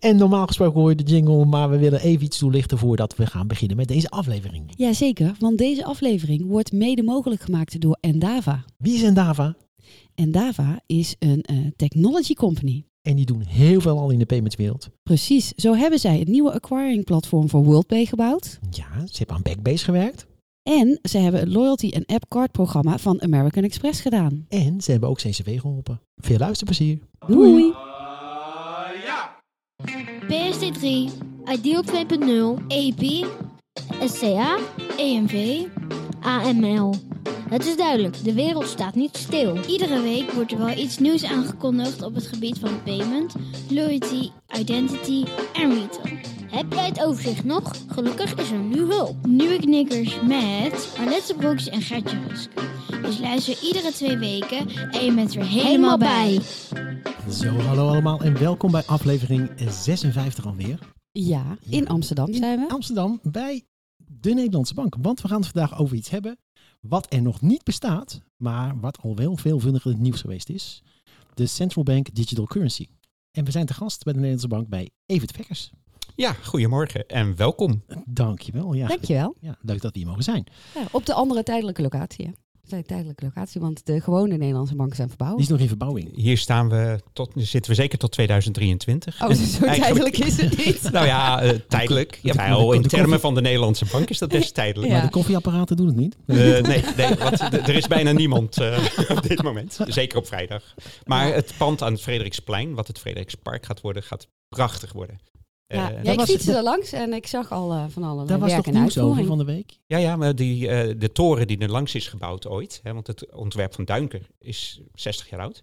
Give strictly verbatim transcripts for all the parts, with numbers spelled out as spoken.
En normaal gesproken hoor je de jingle, maar we willen even iets toelichten voordat we gaan beginnen met deze aflevering. Jazeker, want deze aflevering wordt mede mogelijk gemaakt door Endava. Wie is Endava? Endava is een uh, technology company. En die doen heel veel al in de paymentswereld. Precies, zo hebben zij het nieuwe acquiring platform voor Worldpay gebouwd. Ja, ze hebben aan Backbase gewerkt. En ze hebben het loyalty en app card programma van American Express gedaan. En ze hebben ook C C V geholpen. Veel luisterplezier. Doei! Doei. P S D drie, Ideal twee punt nul, E P, S C A, E M V, A M L. Het is duidelijk, de wereld staat niet stil. Iedere week wordt er wel iets nieuws aangekondigd op het gebied van payment, loyalty, identity en retail. Heb jij het overzicht nog? Gelukkig is er nu hulp. Nieuwe Knikkers met Arlette Broeks en Gertje Rusk. Dus luister iedere twee weken en je bent er helemaal bij. Zo, hallo allemaal en welkom bij aflevering zesenvijftig alweer. Ja, in Amsterdam zijn we. In Amsterdam, bij de Nederlandse Bank. Want we gaan het vandaag over iets hebben wat er nog niet bestaat, maar wat al wel veelvuldig in het nieuws geweest is. De Central Bank Digital Currency. En we zijn te gast bij de Nederlandse Bank bij Evert Vekkers. Ja, goedemorgen en welkom. Dankjewel. Ja. Dankjewel. Ja, leuk dat we hier mogen zijn. Ja, op de andere tijdelijke locatie, hè? Zijn tijdelijke locatie, want de gewone Nederlandse banken zijn verbouwd. Die is nog in verbouwing. Hier staan we tot, zitten we zeker tot tweeduizend drieëntwintig. Oh, dus zo tijdelijk is het niet. Nou ja, uh, tijdelijk. Ja, maar al in termen van de Nederlandse bank is dat best tijdelijk. Ja. Maar de koffieapparaten doen het niet. Uh, nee, nee want d- er is bijna niemand uh, op dit moment. Zeker op vrijdag. Maar het pand aan het Frederiksplein, wat het Frederiksspark gaat worden, gaat prachtig worden. Ja, uh, ja ik fietste er langs en ik zag al uh, van allerlei daar werk was toch en nieuws over van de week? Ja, ja maar die, uh, de toren die er langs is gebouwd ooit, hè, want het ontwerp van Duinker is zestig jaar oud.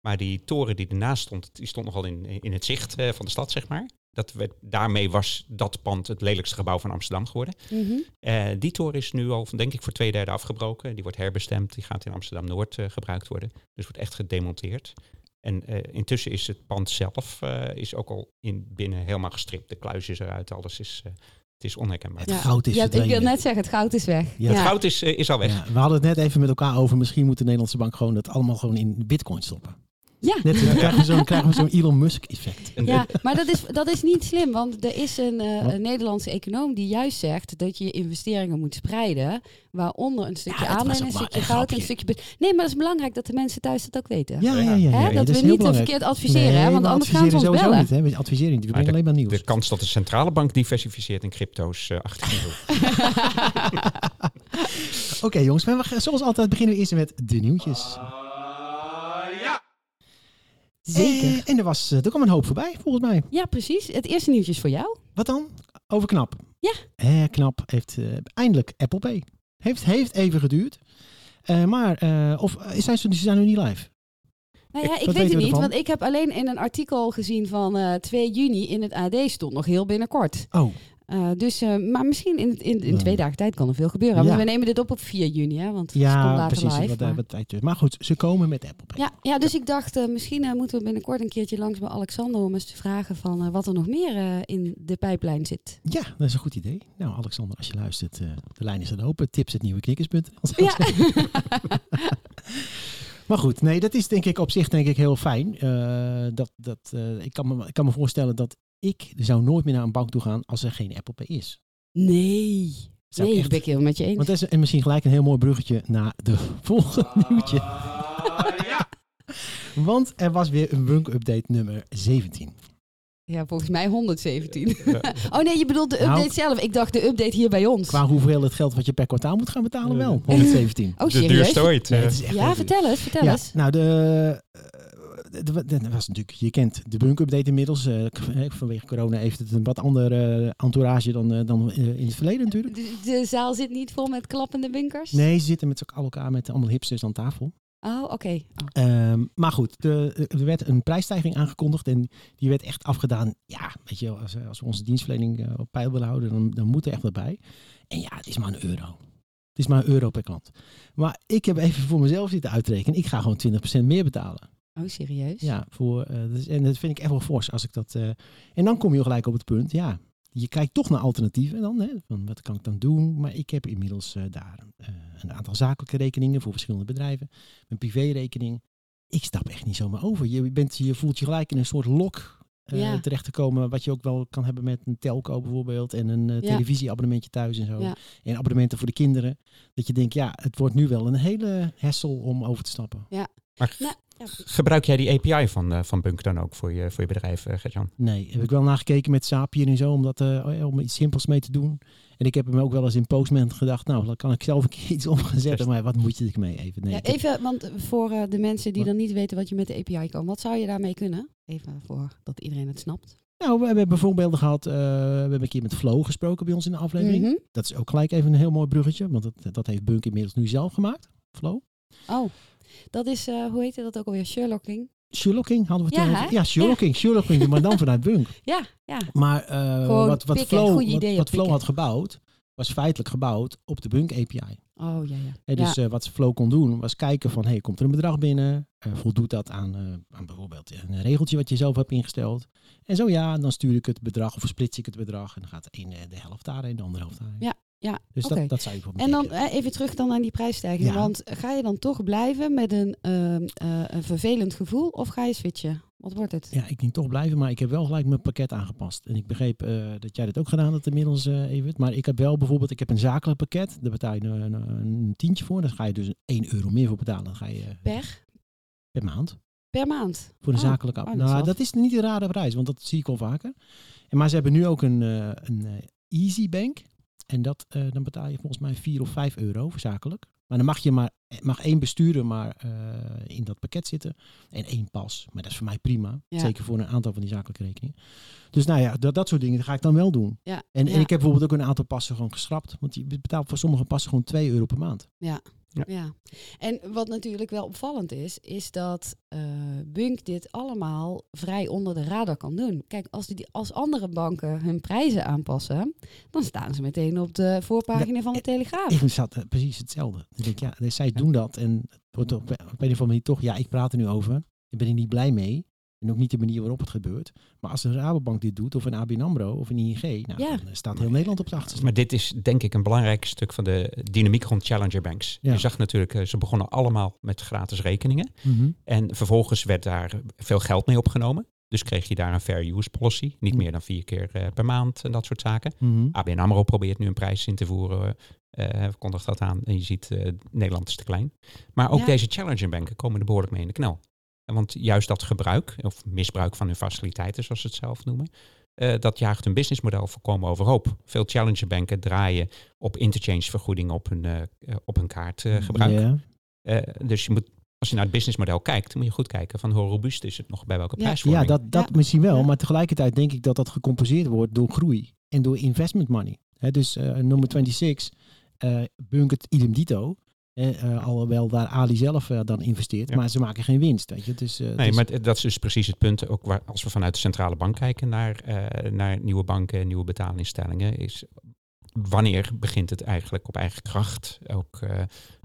Maar die toren die ernaast stond, die stond nogal in, in het zicht uh, van de stad, zeg maar. Dat werd, daarmee was dat pand het lelijkste gebouw van Amsterdam geworden. Mm-hmm. Uh, die toren is nu al, denk ik, voor twee derde afgebroken. Die wordt herbestemd, die gaat in Amsterdam-Noord uh, gebruikt worden. Dus wordt echt gedemonteerd. En uh, intussen is het pand zelf uh, is ook al in binnen helemaal gestript. De kluis is eruit, alles is, uh, het is onherkenbaar. Het ja. goud is ja, verdwenen. Ik wil net zeggen, het goud is weg. Ja. Het ja. goud is, uh, is al weg. Ja, we hadden het net even met elkaar over, misschien moet de Nederlandse bank gewoon dat allemaal gewoon in bitcoin stoppen. Ja. Net dan krijgen we zo'n, krijgen we zo'n Elon Musk effect. Ja, maar dat is, dat is niet slim, want er is een, uh, een Nederlandse econoom die juist zegt dat je je investeringen moet spreiden, waaronder een stukje ja, aandelen, een stukje goud en een stukje... Be- nee, maar het is belangrijk dat de mensen thuis dat ook weten. Ja, ja, ja, ja, ja. Hè? Dat, dat we niet te verkeerd adviseren, nee, hè? Want anders gaan ze ons bellen. Niet, hè? We adviseren niet, we brengen alleen maar nieuws. De kans dat de centrale bank diversificeert in crypto's uh, achter de hoek. Oké okay, jongens, maar we gaan, zoals altijd beginnen we eerst met de nieuwtjes. Zeker. Eh, en er, was, er kwam een hoop voorbij, volgens mij. Ja, precies. Het eerste nieuwtje is voor jou. Wat dan? Over Knap. Ja. Eh, Knap heeft uh, eindelijk Apple Pay. Heeft, heeft even geduurd. Uh, maar uh, of zijn ze, ze zijn nu niet live? Nou ja, ik, ik weet het niet, ervan? Want ik heb alleen in een artikel gezien van uh, twee juni in het A D stond nog heel binnenkort. Oh. Uh, dus, uh, maar misschien in, in, in twee dagen tijd kan er veel gebeuren. Ja. We nemen dit op op vier juni, hè, want het ja, komt later precies, live. Ja, precies. Maar goed, ze komen met Apple Pay. Ja, ja dus ja. ik dacht, uh, misschien uh, moeten we binnenkort een keertje langs bij Alexander om eens te vragen van uh, wat er nog meer uh, in de pijplijn zit. Ja, dat is een goed idee. Nou, Alexander, als je luistert, uh, de lijn is dan open. Tips het nieuwe knikkers punt nl. Ja. Maar goed, nee, dat is denk ik op zich denk ik heel fijn. Uh, dat, dat, uh, ik, kan me, ik kan me voorstellen dat ik zou nooit meer naar een bank toe gaan als er geen Apple Pay is. Nee, zou nee, ik ben ik heel met je eens. Want dat is en misschien gelijk een heel mooi bruggetje naar de volgende uh, nieuwtje. Ja. Want er was weer een bunq-update nummer zeventien. Ja, volgens mij honderdzeventien. Oh nee, je bedoelt de update nou, zelf. Ik dacht de update hier bij ons. Qua hoeveel het geld wat je per kwartaal moet gaan betalen wel. honderdzeventien. Oh, serieus? De duurste ooit. Nee, ja, ja vertel eens, vertel ja, eens. Nou, de... Dat was natuurlijk, je kent de bunq-update inmiddels. Uh, vanwege corona heeft het een wat andere uh, entourage dan, uh, dan uh, in het verleden natuurlijk. De, de zaal zit niet vol met klappende bunkers? Nee, ze zitten met elkaar met allemaal hipsters aan tafel. Oh, oké. Okay. Oh. Um, maar goed, de, er werd een prijsstijging aangekondigd en die werd echt afgedaan. Ja, weet je, als, als we onze dienstverlening uh, op peil willen houden, dan, dan moet er echt wat bij. En ja, het is maar een euro. Het is maar een euro per klant. Maar ik heb even voor mezelf zitten uitrekenen. Ik ga gewoon twintig procent meer betalen. Oh, serieus? Ja, voor, uh, dus, en dat vind ik echt wel fors als ik dat... Uh, en dan kom je gelijk op het punt, ja, je kijkt toch naar alternatieven dan, hè, van wat kan ik dan doen? Maar ik heb inmiddels uh, daar uh, een aantal zakelijke rekeningen voor verschillende bedrijven, mijn privérekening. Ik stap echt niet zomaar over. Je, bent, je voelt je gelijk in een soort lok uh, ja. terecht te komen. Wat je ook wel kan hebben met een telco bijvoorbeeld. En een uh, televisieabonnementje thuis en zo. Ja. En abonnementen voor de kinderen. Dat je denkt, ja, het wordt nu wel een hele hessel om over te stappen. Ja. Maar g- ja, ja. gebruik jij die A P I van, uh, van bunq dan ook voor je, voor je bedrijf, uh, Gert-Jan? Nee, heb ik wel nagekeken met Zapier en zo. Om, dat, uh, om iets simpels mee te doen. En ik heb hem ook wel eens in Postman gedacht, nou, dan kan ik zelf een keer iets op gaan zetten. Maar wat moet je ermee even? Nee, ja, even, want voor uh, de mensen die wat? dan niet weten wat je met de A P I kan, wat zou je daarmee kunnen? Even voordat iedereen het snapt. Nou, we hebben voorbeelden gehad. Uh, we hebben een keer met Flow gesproken bij ons in de aflevering. Mm-hmm. Dat is ook gelijk even een heel mooi bruggetje, want dat, dat heeft bunq inmiddels nu zelf gemaakt. Flow. Oh, dat is, uh, hoe heette dat ook alweer? Sherlocking. Sherlocking hadden we ja, toen. He? Ja, Sherlocking. Ja. Sherlocking, maar dan vanuit bunq. Ja, ja. Maar uh, wat, wat, pikken, Flow, ideeën, wat, wat Flow had gebouwd, was feitelijk gebouwd op de bunq A P I. Oh, ja, ja. En dus ja. Uh, wat Flow kon doen, was kijken van, hey, komt er een bedrag binnen? Uh, voldoet dat aan, uh, aan bijvoorbeeld een regeltje wat je zelf hebt ingesteld? En zo ja, dan stuur ik het bedrag of splits ik het bedrag. En dan gaat de, ene, de helft daarheen, de andere helft daarheen. Ja. Ja, dus okay. dat, dat zou je voor En dan eh, even terug dan aan die prijsstijging. Ja. Want ga je dan toch blijven met een, uh, uh, een vervelend gevoel of ga je switchen? Wat wordt het? Ja, ik denk toch blijven, maar ik heb wel gelijk mijn pakket aangepast. En ik begreep uh, dat jij dat ook gedaan had inmiddels, uh, Evert. Maar ik heb wel bijvoorbeeld, ik heb een zakelijk pakket. Daar betaal je een, een tientje voor. Daar ga je dus één euro meer voor betalen. Dan ga je, per? Per maand. Per maand? Voor een oh, zakelijke app. Oh, nou, dat is niet een rare prijs, want dat zie ik al vaker. En, maar ze hebben nu ook een, uh, een uh, EasyBank. En dat, uh, dan betaal je volgens mij vier of vijf euro voor zakelijk. Maar dan mag je maar mag één bestuurder maar uh, in dat pakket zitten. En één pas. Maar dat is voor mij prima. Ja. Zeker voor een aantal van die zakelijke rekeningen. Dus nou ja, dat, dat soort dingen ga ik dan wel doen. Ja. En, ja. en ik heb bijvoorbeeld ook een aantal passen gewoon geschrapt. Want je betaalt voor sommige passen gewoon twee euro per maand. Ja. Ja. ja. En wat natuurlijk wel opvallend is, is dat uh, bunq dit allemaal vrij onder de radar kan doen. Kijk, als, die, als andere banken hun prijzen aanpassen, dan staan ze meteen op de voorpagina van de Telegraaf. Ik zat uh, precies hetzelfde. Ik denk, ja, dus zij doen dat en het wordt op, op een of andere manier toch, ja, ik praat er nu over, ik ben er niet blij mee. En ook niet de manier waarop het gebeurt. Maar als een Rabobank dit doet, of een A B N AMRO, of een I N G... Nou, ja. dan staat heel Nederland op de achterstand. Maar dit is denk ik een belangrijk stuk van de dynamiek rond Challenger Banks. Ja. Je zag natuurlijk, ze begonnen allemaal met gratis rekeningen. Mm-hmm. En vervolgens werd daar veel geld mee opgenomen. Dus kreeg je daar een fair use policy. Niet mm-hmm. meer dan vier keer uh, per maand en dat soort zaken. Mm-hmm. A B N AMRO probeert nu een prijs in te voeren. Uh, kondigt dat aan. En je ziet, uh, Nederland is te klein. Maar ook ja. deze Challenger Banken komen er behoorlijk mee in de knel. Want juist dat gebruik, of misbruik van hun faciliteiten, zoals ze het zelf noemen, uh, dat jaagt hun businessmodel volkomen overhoop. Veel challengerbanken draaien op interchangevergoeding op hun, uh, op hun kaartgebruik. Uh, yeah. uh, dus je moet, als je naar het businessmodel kijkt, dan moet je goed kijken van hoe robuust is het nog bij welke ja, prijsvorming. Ja, dat, dat ja. misschien wel, maar tegelijkertijd denk ik dat dat gecompenseerd wordt door groei en door investment money. He, dus uh, nummer zevenentwintig, uh, bunq het idem dito. Uh, uh, alhoewel daar Ali zelf uh, dan investeert, ja. maar ze maken geen winst. Weet je? Dus, uh, nee, dus... maar dat is dus precies het punt. Ook waar, als we vanuit de centrale bank kijken naar, uh, naar nieuwe banken, nieuwe betaalinstellingen, is wanneer begint het eigenlijk op eigen kracht ook, uh,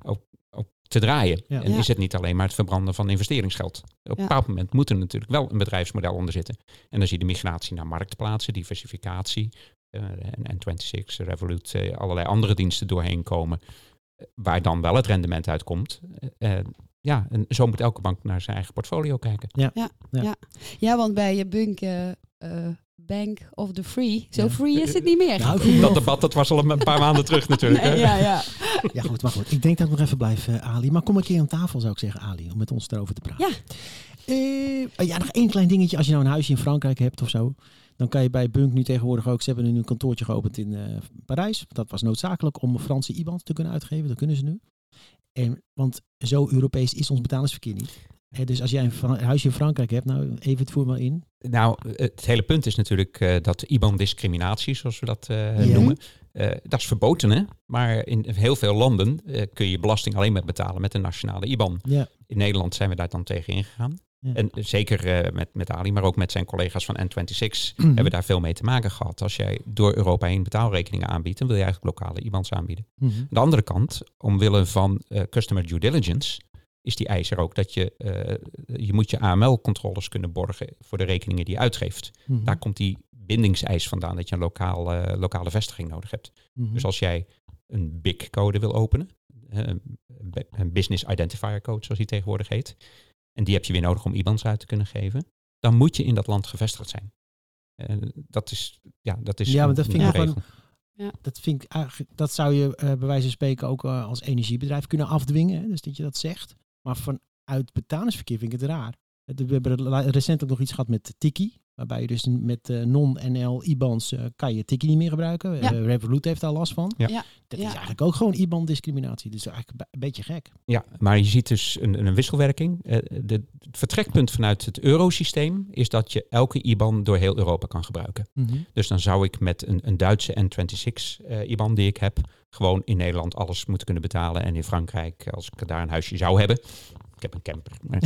ook, ook te draaien? Ja. En ja. is het niet alleen maar het verbranden van investeringsgeld? Op ja. een bepaald moment moet er natuurlijk wel een bedrijfsmodel onder zitten. En dan zie je de migratie naar marktplaatsen, diversificatie, uh, en N zesentwintig, Revolut, uh, allerlei andere diensten doorheen komen. Waar dan wel het rendement uitkomt. Uh, ja, en zo moet elke bank naar zijn eigen portfolio kijken. Ja, ja, ja. ja. ja want bij je bunq uh, uh, Bank of the Free, zo ja. free is het niet meer. Nou, dat debat dat was al een paar maanden terug natuurlijk. Nee, ja, ja. ja, goed, maar goed. Ik denk dat ik nog even blijf, uh, Ali. Maar kom een keer aan tafel, zou ik zeggen, Ali, om met ons erover te praten. Ja. Uh, oh ja, nog één klein dingetje. Als je nou een huisje in Frankrijk hebt of zo, dan kan je bij bunq nu tegenwoordig ook, ze hebben nu een kantoortje geopend in uh, Parijs. Dat was noodzakelijk om Franse I B A N te kunnen uitgeven. Dat kunnen ze nu. En, want zo Europees is ons betalingsverkeer niet. He, dus als jij een Fra- huisje in Frankrijk hebt, nou even het voer maar in. Nou, het hele punt is natuurlijk uh, dat I B A N-discriminatie, zoals we dat uh, ja. noemen, uh, dat is verboden, hè? Maar in heel veel landen uh, kun je belasting alleen maar betalen met een nationale I B A N. Ja. In Nederland zijn we daar dan tegen ingegaan. Ja. En zeker uh, met, met Ali, maar ook met zijn collega's van N zesentwintig mm-hmm. hebben we daar veel mee te maken gehad. Als jij door Europa heen betaalrekeningen aanbiedt, dan wil je eigenlijk lokale I B A N's aanbieden. Mm-hmm. Aan de andere kant, omwille van uh, customer due diligence, is die eis er ook dat je, uh, je moet je A M L-controles kunnen borgen voor de rekeningen die je uitgeeft. Mm-hmm. Daar komt die bindingseis vandaan dat je een lokaal, uh, lokale vestiging nodig hebt. Mm-hmm. Dus als jij een B I C-code wil openen, een, een Business Identifier Code zoals die tegenwoordig heet, en die heb je weer nodig om I B A N's uit te kunnen geven. dan moet je in dat land gevestigd zijn. En dat is, ja, dat is. Ja, maar dat vind ik gewoon. Ja. Dat, vind ik, dat zou je uh, bij wijze van spreken ook uh, als energiebedrijf kunnen afdwingen. Hè? Dus dat je dat zegt. Maar vanuit betalingsverkeer vind ik het raar. We hebben recentelijk nog iets gehad met tikkie. Waarbij je dus met uh, non-N L I B A N's uh, kan je tikkie niet meer gebruiken. Ja. Uh, Revolut heeft daar last van. Ja. Ja. Dat is ja. eigenlijk ook gewoon I B A N-discriminatie. Dat is eigenlijk een beetje gek. Ja, maar je ziet dus een, een wisselwerking. Uh, de, het vertrekpunt vanuit het eurosysteem is dat je elke I B A N door heel Europa kan gebruiken. Mm-hmm. Dus dan zou ik met een, een Duitse N zesentwintig uh, I B A N die ik heb, gewoon in Nederland alles moeten kunnen betalen. En in Frankrijk, als ik daar een huisje zou hebben... Ik heb een camper.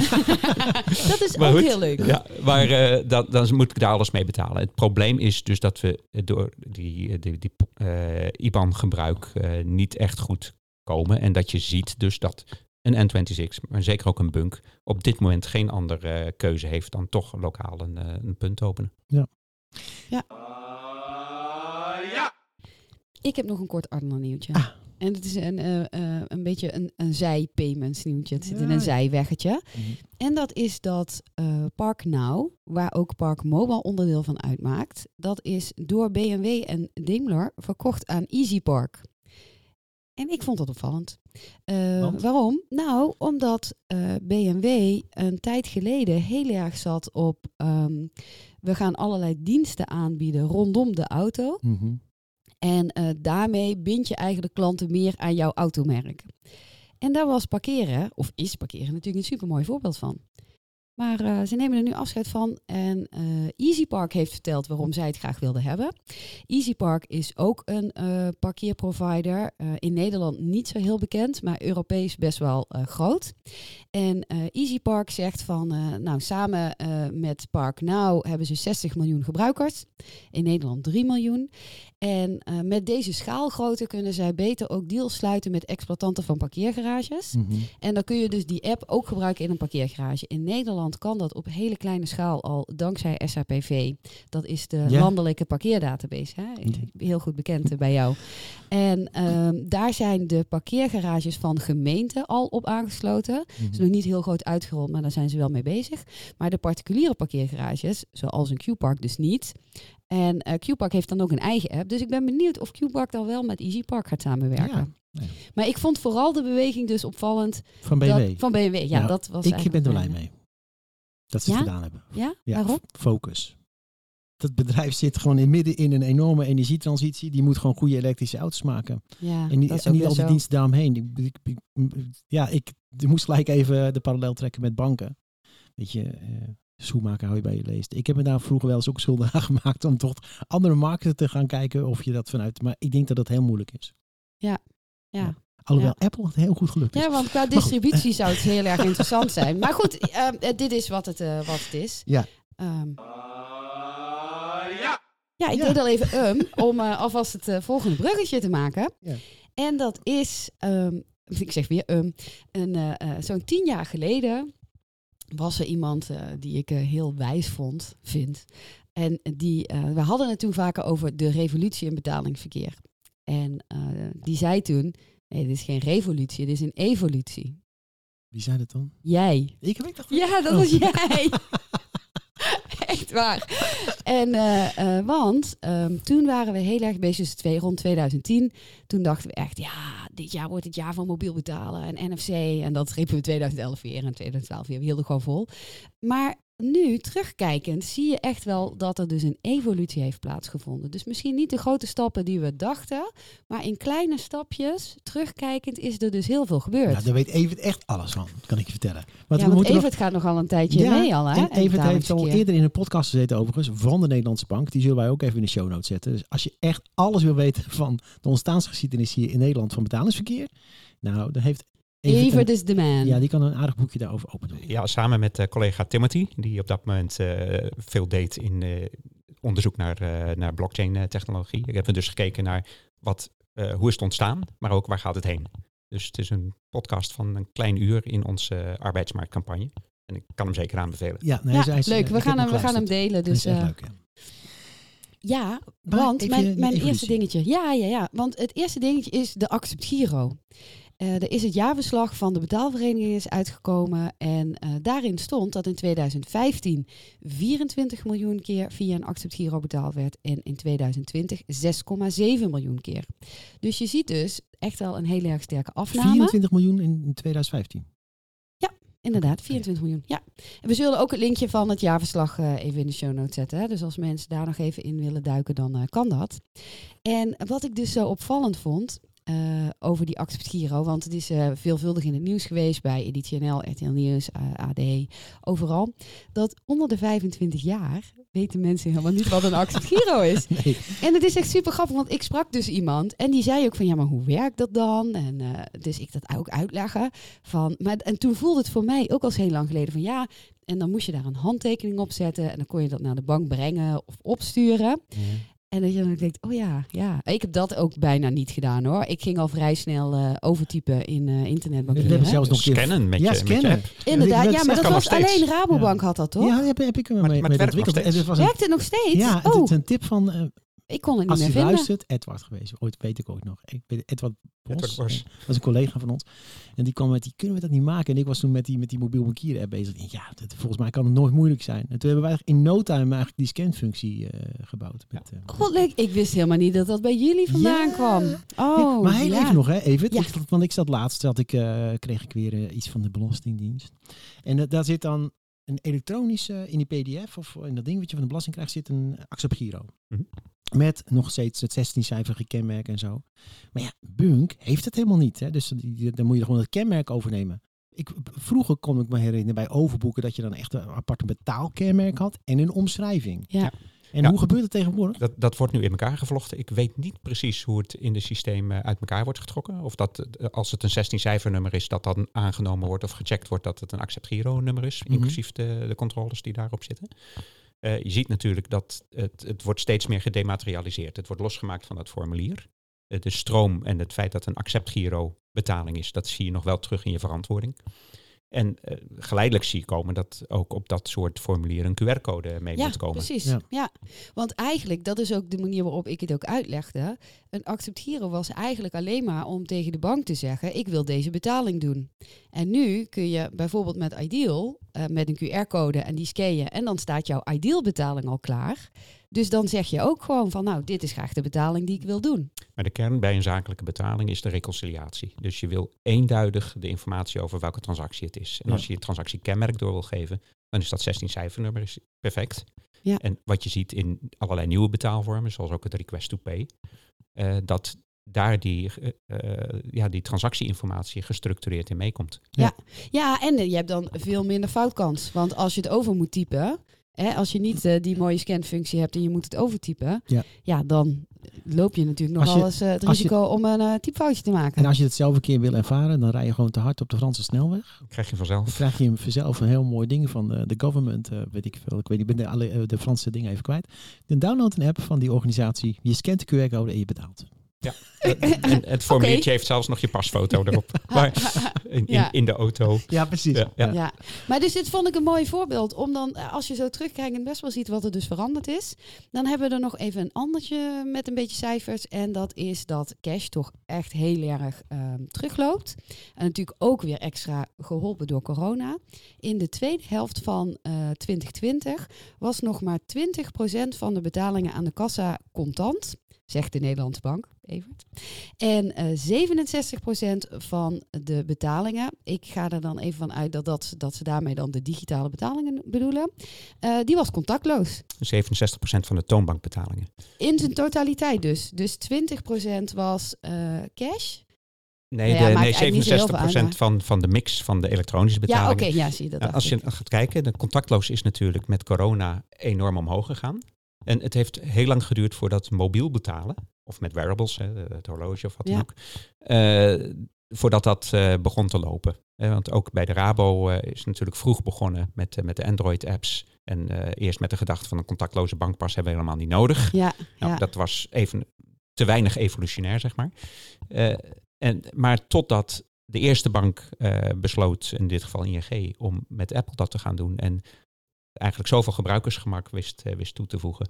Dat is maar ook goed, heel leuk. Ja, maar uh, dat, dan moet ik daar alles mee betalen. Het probleem is dus dat we door die, die, die uh, I B A N-gebruik uh, niet echt goed komen. En dat je ziet dus dat een N zesentwintig, maar zeker ook een bunq, op dit moment geen andere keuze heeft dan toch lokaal een, een punt openen. Ja. Ja. Uh, ja. Ik heb nog een kort Arnhem-nieuwtje. Ah. En het is een, uh, uh, een beetje een, een zij-payments nieuwtje. Het zit ja. in een zijweggetje. Mm-hmm. En dat is dat uh, ParkNow, waar ook ParkMobile onderdeel van uitmaakt, dat is door B M W en Daimler verkocht aan EasyPark. En ik vond dat opvallend. Uh, waarom? Nou, omdat uh, B M W een tijd geleden heel erg zat op... Um, we gaan allerlei diensten aanbieden rondom de auto... Mm-hmm. En uh, daarmee bind je eigenlijk klanten meer aan jouw automerk. En daar was parkeren, of is parkeren natuurlijk een supermooi voorbeeld van. Maar uh, ze nemen er nu afscheid van. En uh, EasyPark heeft verteld waarom zij het graag wilden hebben. EasyPark is ook een uh, parkeerprovider. Uh, in Nederland niet zo heel bekend, maar Europees best wel uh, groot. En uh, EasyPark zegt van, uh, nou samen uh, met ParkNow hebben ze zestig miljoen gebruikers. In Nederland drie miljoen. En uh, met deze schaalgrootte kunnen zij beter ook deals sluiten met exploitanten van parkeergarages. Mm-hmm. En dan kun je dus die app ook gebruiken in een parkeergarage. In Nederland kan dat op hele kleine schaal al dankzij S H P V. Dat is de ja. landelijke parkeerdatabase. Hè? Heel goed bekend bij jou. En um, daar zijn de parkeergarages van gemeenten al op aangesloten. Mm-hmm. Dat is nog niet heel groot uitgerold, maar daar zijn ze wel mee bezig. Maar de particuliere parkeergarages, zoals een Q-Park dus niet... En uh, Q-Park heeft dan ook een eigen app. Dus ik ben benieuwd of Q-Park dan wel met EasyPark gaat samenwerken. Ja, nee. Maar ik vond vooral de beweging dus opvallend. Van B M W? Dat, van B M W, ja. Nou, dat was ik ben er blij mee. Dat ze ja? het gedaan hebben. Ja? ja? Waarom? Focus. Dat bedrijf zit gewoon in midden in een enorme energietransitie. Die moet gewoon goede elektrische auto's maken. Ja, en, die, en niet al die diensten daaromheen. Ja, ik moest gelijk even de parallel trekken met banken. Weet je... Uh, Schoenmaker hou je bij je leest. Ik heb me daar vroeger wel eens ook schuldig aan gemaakt om toch andere markten te gaan kijken of je dat vanuit... Maar ik denk dat dat heel moeilijk is. Ja, ja. ja. Alhoewel ja. Apple het heel goed gelukt is. Ja, want qua distributie zou het heel erg interessant zijn. Maar goed, uh, dit is wat het, uh, wat het is. Ja. Um. Uh, ja. Ja, ik ja. deed al even um, om uh, alvast het uh, volgende bruggetje te maken. Ja. En dat is, um, ik zeg weer um, een, uh, uh, zo'n tien jaar geleden... was er iemand uh, die ik uh, heel wijs vond, vind. En die, uh, we hadden het toen vaker over de revolutie in betalingsverkeer. En uh, die zei toen, nee, dit is geen revolutie, dit is een evolutie. Wie zei dat dan? Jij. Ik heb ik dacht. Ja, dat was jij. Echt waar. En, uh, uh, want um, toen waren we heel erg bezig, dus twee, rond tweeduizend tien. Toen dachten we echt, ja, dit jaar wordt het jaar van mobiel betalen en N F C. En dat riepen we tweeduizend elf weer en tweeduizend twaalf weer. We hielden gewoon vol. Maar nu, terugkijkend, zie je echt wel dat er dus een evolutie heeft plaatsgevonden. Dus misschien niet de grote stappen die we dachten, maar in kleine stapjes, terugkijkend, is er dus heel veel gebeurd. Nou, daar weet Evert echt alles van, kan ik je vertellen. Want ja, we want Evert nog... gaat nogal een tijdje ja, mee al. Hè? En Evert heeft al eerder in een podcast gezeten overigens, van de Nederlandse Bank. Die zullen wij ook even in de show notes zetten. Dus als je echt alles wil weten van de ontstaansgeschiedenis hier in Nederland van betalingsverkeer, nou, dan heeft Evert is de man. Ja, die kan een aardig boekje daarover open doen. Ja, samen met uh, collega Timothy, die op dat moment uh, veel deed in uh, onderzoek naar, uh, naar blockchain-technologie. Ik heb dus gekeken naar wat, uh, hoe is het ontstaan, maar ook waar gaat het heen. Dus het is een podcast van een klein uur in onze uh, arbeidsmarktcampagne. En ik kan hem zeker aanbevelen. Ja, nee, ja zij is, leuk. Uh, we, gaan hem, we gaan hem delen. Dus, dat is echt leuk, ja. Ja, want mijn, mijn eerste dingetje. Ja, ja, ja. Want het eerste dingetje is de Accept Giro. Uh, er is het jaarverslag van de betaalvereniging is uitgekomen en uh, daarin stond dat in tweeduizend vijftien vierentwintig miljoen keer via een accept-giro betaald werd en in tweeduizend twintig zes komma zeven miljoen keer. Dus je ziet dus echt al een hele erg sterke afname. vierentwintig miljoen in tweeduizend vijftien? Ja, inderdaad, vierentwintig miljoen. Ja. En we zullen ook het linkje van het jaarverslag uh, even in de show notes zetten. Hè. Dus als mensen daar nog even in willen duiken, dan uh, kan dat. En wat ik dus zo opvallend vond... Uh, over die accept-giro, want het is uh, veelvuldig in het nieuws geweest bij Editie N L, R T L Nieuws, uh, A D, overal, dat onder de vijfentwintig jaar weten mensen helemaal niet wat een accept-giro is. Nee. En het is echt super grappig, want ik sprak dus iemand en die zei ook van, ja, maar hoe werkt dat dan? En uh, dus ik dat ook uitleggen van, maar en toen voelde het voor mij ook als heel lang geleden van, ja, en dan moest je daar een handtekening op zetten en dan kon je dat naar de bank brengen of opsturen. Ja. En dat je dan denkt, oh ja, ja. Ik heb dat ook bijna niet gedaan hoor. Ik ging al vrij snel uh, overtypen in uh, internetbankieren. We hebben zelfs nog scannen met je, ja, scannen. Met je app. Inderdaad, ja, ja, maar dat was alleen Rabobank ja. had dat toch? Ja, heb, heb ik hem mee, mee ontwikkeld. Het, het werkt het nog steeds? Ja, het, oh. het is een tip van... Uh, ik kon het niet meer vinden. Als je luistert, Edward geweest. Ooit weet ik ook nog. Ik weet, Edward Bos was een collega van ons. En die kwam met die, kunnen we dat niet maken? En ik was toen met die, met die mobiel bankieren app bezig. En ja, dat, volgens mij kan het nooit moeilijk zijn. En toen hebben wij eigenlijk in no time eigenlijk die scanfunctie uh, gebouwd. Met, uh, God, leuk. Ik wist helemaal niet dat dat bij jullie vandaan ja. kwam. Oh, ja, maar hij ja. leeft nog, hè, even. Ja. Want ik zat laatst, dat ik, uh, kreeg ik weer uh, iets van de Belastingdienst. En uh, daar zit dan... Een elektronische, in die P D F of in dat ding wat je van de belasting krijgt, zit een accept-giro. Mm-hmm. Met nog steeds het zestiencijferige kenmerk en zo. Maar ja, bunq heeft het helemaal niet. Hè? Dus dan moet je gewoon het kenmerk overnemen. Ik, vroeger kon ik me herinneren bij overboeken dat je dan echt een apart betaalkenmerk had en een omschrijving. Ja. En ja, hoe gebeurt het tegenwoordig? Dat, dat wordt nu in elkaar gevlochten. Ik weet niet precies hoe het in het systeem uit elkaar wordt getrokken. Of dat als het een zestien-cijfer nummer is, dat dan aangenomen wordt of gecheckt wordt dat het een accept-giro nummer is. Mm-hmm. Inclusief de, de controllers die daarop zitten. Uh, je ziet natuurlijk dat het, het wordt steeds meer gedematerialiseerd. Het wordt losgemaakt van dat formulier. Uh, de stroom en het feit dat een accept-giro betaling is, dat zie je nog wel terug in je verantwoording. En uh, geleidelijk zie je komen dat ook op dat soort formulieren een Q R-code mee ja, moet komen. Precies. Ja, precies. Ja. Want eigenlijk, dat is ook de manier waarop ik het ook uitlegde. Een accept-giro was eigenlijk alleen maar om tegen de bank te zeggen, ik wil deze betaling doen. En nu kun je bijvoorbeeld met Ideal, uh, met een Q R-code en die scan je, en dan staat jouw Ideal-betaling al klaar. Dus dan zeg je ook gewoon van, nou, dit is graag de betaling die ik wil doen. Maar de kern bij een zakelijke betaling is de reconciliatie. Dus je wil eenduidig de informatie over welke transactie het is. En ja. als je je transactiekenmerk door wil geven, dan is dat zestien-cijfernummer is perfect. Ja. En wat je ziet in allerlei nieuwe betaalvormen, zoals ook het request to pay, uh, dat... daar die, uh, ja, die transactieinformatie gestructureerd in meekomt. Ja. Ja, en je hebt dan veel minder foutkans. Want als je het over moet typen, hè, als je niet uh, die mooie scanfunctie hebt en je moet het overtypen, ja, ja dan loop je natuurlijk nogal eens uh, het risico je, om een uh, typfoutje te maken. En als je het zelf een keer wil ervaren, dan rij je gewoon te hard op de Franse snelweg. Krijg je vanzelf. Dan krijg je vanzelf een heel mooi ding van de, de government, uh, weet ik veel. Ik weet niet, ik ben de, alle, de Franse dingen even kwijt. Dan download een app van die organisatie. Je scant de Q R-code en je betaalt. Ja, en het formuliertje okay. heeft zelfs nog je pasfoto erop. Maar in, in, in de auto. Ja, precies. Ja, ja. Ja. Maar dus dit vond ik een mooi voorbeeld. Om dan, als je zo terugkijkt en best wel ziet wat er dus veranderd is. Dan hebben we er nog even een andertje met een beetje cijfers. En dat is dat cash toch echt heel erg um, terugloopt. En natuurlijk ook weer extra geholpen door corona. In de tweede helft van uh, twintig twintig was nog maar twintig procent van de betalingen aan de kassa contant. Zegt de Nederlandse Bank, Evert. En uh, zevenenzestig procent van de betalingen, ik ga er dan even van uit dat, dat, dat ze daarmee dan de digitale betalingen bedoelen, uh, die was contactloos. zevenenzestig procent van de toonbankbetalingen. In zijn totaliteit dus. Dus twintig procent was uh, cash. Nee, nou ja, de, nee zevenenzestig procent van, van de mix van de elektronische betalingen. Ja, oké, okay, ja, zie je dat. Uh, als je gaat kijken, de contactloos is natuurlijk met corona enorm omhoog gegaan. En het heeft heel lang geduurd voordat mobiel betalen, of met wearables, hè, het horloge of wat dan ja. ook, uh, voordat dat uh, begon te lopen. Eh, want ook bij de Rabo uh, is natuurlijk vroeg begonnen met, uh, met de Android-apps. En uh, eerst met de gedachte van een contactloze bankpas hebben we helemaal niet nodig. Ja, nou, ja. Dat was even te weinig evolutionair, zeg maar. Uh, en, maar totdat de eerste bank uh, besloot, in dit geval I N G, om met Apple dat te gaan doen en eigenlijk zoveel gebruikersgemak wist, wist toe te voegen,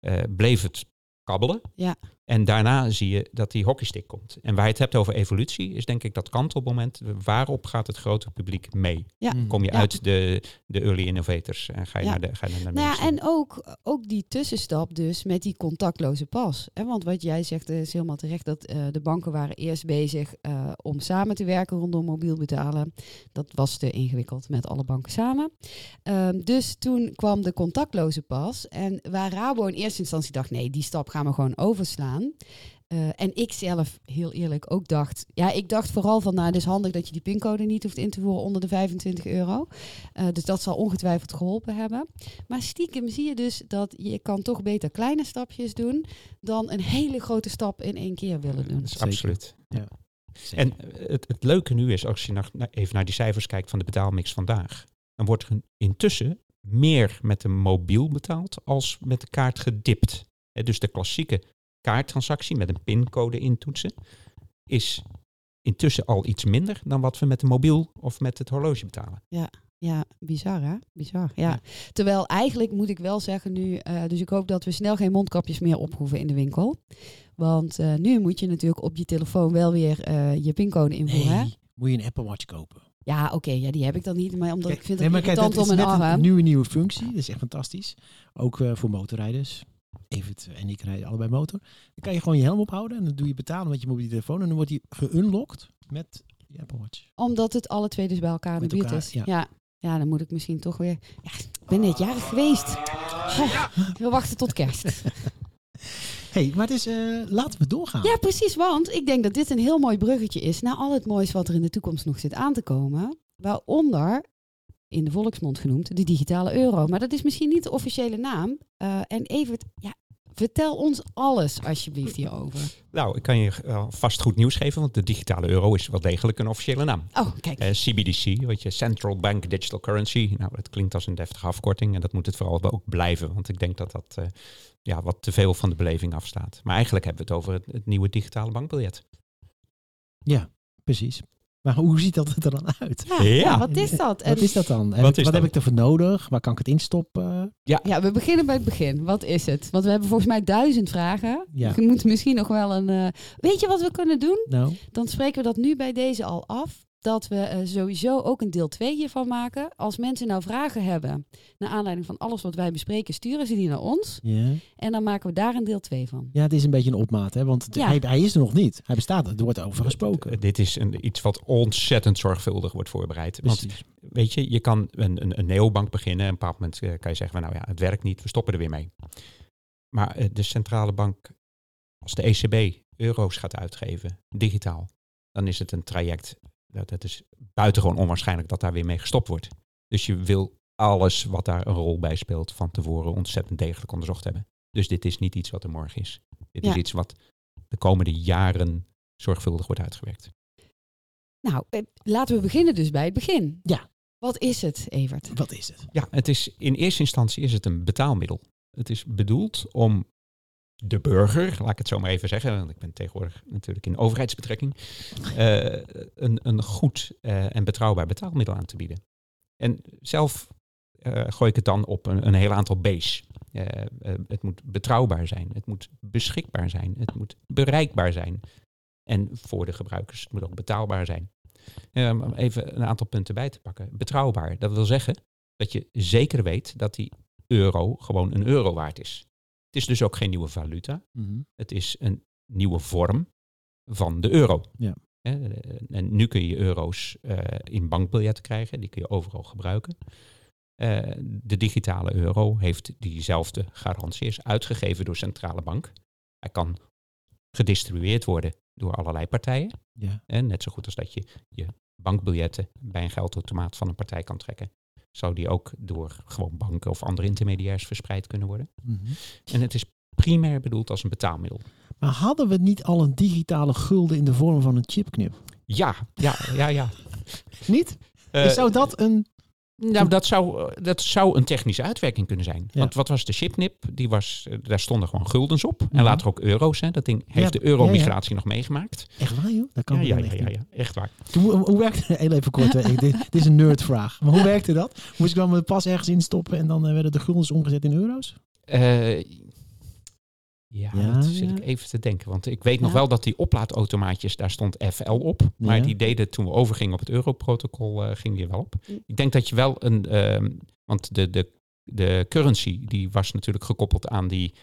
uh, bleef het kabbelen. Ja. En daarna zie je dat die hockeystick komt. En waar je het hebt over evolutie, is denk ik dat kantelmoment. Waarop gaat het grote publiek mee? Ja. Kom je ja. uit de, de early innovators en ga je ja. naar de, ga je naar de nou mensen. Ja, en ook, ook die tussenstap dus met die contactloze pas. En want wat jij zegt is helemaal terecht. Dat uh, de banken waren eerst bezig uh, om samen te werken rondom mobiel betalen. Dat was te ingewikkeld met alle banken samen. Uh, dus toen kwam de contactloze pas. En waar Rabo in eerste instantie dacht, nee, die stap gaan we gewoon overslaan. Uh, en ik zelf, heel eerlijk, ook dacht... Ja, ik dacht vooral van, nou, het is handig dat je die pincode niet hoeft in te voeren onder de vijfentwintig euro. Uh, dus dat zal ongetwijfeld geholpen hebben. Maar stiekem zie je dus dat je kan toch beter kleine stapjes doen... dan een hele grote stap in één keer willen doen. Is absoluut, ja. En het, het leuke nu is, als je naar, even naar die cijfers kijkt van de betaalmix vandaag... dan wordt er intussen meer met de mobiel betaald als met de kaart gedipt. He, dus de klassieke... kaarttransactie met een pincode intoetsen is intussen al iets minder dan wat we met de mobiel of met het horloge betalen. Ja, ja, bizar hè? Bizar, ja. ja. Terwijl eigenlijk moet ik wel zeggen nu, uh, dus ik hoop dat we snel geen mondkapjes meer ophoeven in de winkel. Want uh, nu moet je natuurlijk op je telefoon wel weer uh, je pincode invoeren. Nee, hè? Moet je een Apple Watch kopen. Ja, oké, okay, ja, die heb ik dan niet, maar omdat kijk, ik vind nee, het irritant om een arm. Net een nieuwe, nieuwe functie, dat is echt fantastisch. Ook uh, voor motorrijders. Evert en ik rijden allebei motor. Dan kan je gewoon je helm ophouden en dan doe je betalen met je mobiele telefoon. En dan wordt die geunlocked met je Apple Watch. Omdat het alle twee dus bij elkaar in de buurt is. Ja. Ja. ja, dan moet ik misschien toch weer... Ja, ik ben net jarig geweest. Ja. We wachten tot kerst. Hé, hey, maar het is, uh, laten we doorgaan. Ja, precies, want ik denk dat dit een heel mooi bruggetje is... naar al het moois wat er in de toekomst nog zit aan te komen. Waaronder... in de volksmond genoemd, de digitale euro. Maar dat is misschien niet de officiële naam. Uh, en Evert, ja, vertel ons alles alsjeblieft hierover. Nou, ik kan je uh, vast goed nieuws geven, want de digitale euro is wel degelijk een officiële naam. Oh, kijk. Uh, C B D C, weet je, Central Bank Digital Currency. Nou, dat klinkt als een deftige afkorting en dat moet het vooral ook blijven. Want ik denk dat dat uh, ja, wat te veel van de beleving afstaat. Maar eigenlijk hebben we het over het, het nieuwe digitale bankbiljet. Ja, precies. Maar hoe ziet dat er dan uit? Ja, ja. ja wat is dat? En wat is dat dan? Heb wat ik, is wat dat? heb ik ervoor nodig? Waar kan ik het instoppen? Ja. ja, we beginnen bij het begin. Wat is het? Want we hebben volgens mij duizend vragen. Ja. We moeten misschien nog wel een... Uh... Weet je wat we kunnen doen? Nou. Dan spreken we dat nu bij deze al af. Dat we uh, sowieso ook een deel twee hiervan maken. Als mensen nou vragen hebben... naar aanleiding van alles wat wij bespreken... sturen ze die naar ons. Yeah. En dan maken we daar een deel twee van. Ja, het is een beetje een opmaat. Hè? Want ja. hij, hij is er nog niet. Hij bestaat. Er wordt over gesproken. D- d- dit is een, iets wat ontzettend zorgvuldig wordt voorbereid. Precies. Want weet je, je kan een, een, een neobank beginnen. En op een bepaald moment uh, kan je zeggen... nou ja, het werkt niet. We stoppen er weer mee. Maar uh, de centrale bank... als de E C B euro's gaat uitgeven... digitaal. Dan is het een traject... Het is buitengewoon onwaarschijnlijk dat daar weer mee gestopt wordt. Dus je wil alles wat daar een rol bij speelt van tevoren ontzettend degelijk onderzocht hebben. Dus dit is niet iets wat er morgen is. Dit ja. is iets wat de komende jaren zorgvuldig wordt uitgewerkt. Nou, laten we beginnen dus bij het begin. Ja. Wat is het, Evert? Wat is het? Ja, het is, in eerste instantie is het een betaalmiddel. Het is bedoeld om... de burger, laat ik het zo maar even zeggen, want ik ben tegenwoordig natuurlijk in overheidsbetrekking, uh, een, een goed uh, en betrouwbaar betaalmiddel aan te bieden. En zelf uh, gooi ik het dan op een, een heel aantal B's. Uh, uh, het moet betrouwbaar zijn, het moet beschikbaar zijn, het moet bereikbaar zijn. En voor de gebruikers, het moet ook betaalbaar zijn. Uh, om even een aantal punten bij te pakken. Betrouwbaar, dat wil zeggen dat je zeker weet dat die euro gewoon een euro waard is. Het is dus ook geen nieuwe valuta. Mm-hmm. Het is een nieuwe vorm van de euro. Ja. En nu kun je euro's uh, in bankbiljetten krijgen. Die kun je overal gebruiken. Uh, de digitale euro heeft diezelfde garantie. Is uitgegeven door centrale bank. Hij kan gedistribueerd worden door allerlei partijen. Ja. En net zo goed als dat je je bankbiljetten bij een geldautomaat van een partij kan trekken. Zou die ook door gewoon banken of andere intermediairs verspreid kunnen worden. Mm-hmm. En het is primair bedoeld als een betaalmiddel. Maar hadden we niet al een digitale gulden in de vorm van een chipknip? Ja, ja, ja, ja. Niet? Uh, dus zou dat een... Nou, dat zou, dat zou een technische uitwerking kunnen zijn. Ja. Want wat was de chipknip? Die was, daar stonden gewoon guldens op. Mm-hmm. En later ook euro's. Hè. Dat ding heeft ja, de euromigratie ja, ja. nog meegemaakt. Echt waar, joh? Dat kan ja, ja, ja, echt, ja, ja. echt waar. Toen, hoe, hoe werkte... Even kort, dit, dit is een nerdvraag. Maar hoe werkte dat? Moest ik dan mijn pas ergens instoppen en dan uh, werden de guldens omgezet in euro's? Uh, ja, ja, dat, ja, zit ja. ik even te denken. Want ik weet nog ja. wel dat die oplaadautomaatjes, daar stond F L op. Maar ja. die deden, toen we overgingen op het Europrotocol, uh, ging die wel op. Ik denk dat je wel een... Uh, want de, de, de currency, die was natuurlijk gekoppeld aan die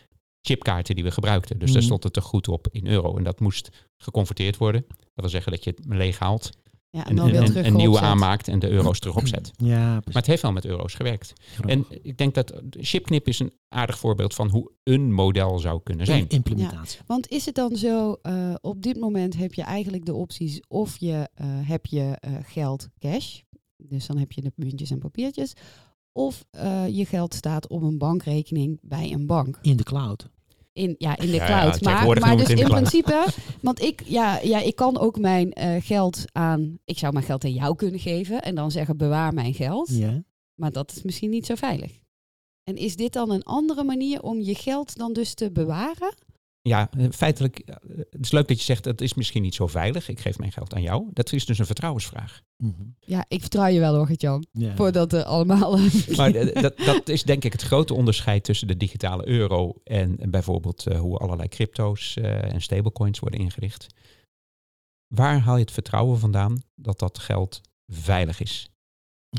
chipkaarten die we gebruikten. Dus mm. daar stond het er goed op in euro. En dat moest geconverteerd worden. Dat wil zeggen dat je het leeg haalt. Ja, en en, en een nieuwe aanmaakt en de euro's terug opzet. Ja, maar het heeft wel met euro's gewerkt. Graag. En ik denk dat Chipknip is een aardig voorbeeld van hoe een model zou kunnen zijn. Implementatie. Ja, want is het dan zo, uh, op dit moment heb je eigenlijk de opties of je uh, heb je uh, geld cash. Dus dan heb je de muntjes en papiertjes. Of uh, je geld staat op een bankrekening bij een bank. In de cloud. In, ja, in de ja, cloud. Ja, maar maar dus in, in principe, want ik, ja, ja, ik kan ook mijn uh, geld aan, ik zou mijn geld aan jou kunnen geven en dan zeggen bewaar mijn geld. Ja. Maar dat is misschien niet zo veilig. En is dit dan een andere manier om je geld dan dus te bewaren? Ja, feitelijk, het is leuk dat je zegt, dat is misschien niet zo veilig. Ik geef mijn geld aan jou. Dat is dus een vertrouwensvraag. Mm-hmm. Ja, ik vertrouw je wel hoor, Gert-Jan. Ja. Voordat er allemaal... Maar dat, dat is denk ik het grote onderscheid tussen de digitale euro en bijvoorbeeld uh, hoe allerlei crypto's uh, en stablecoins worden ingericht. Waar haal je het vertrouwen vandaan dat dat geld veilig is?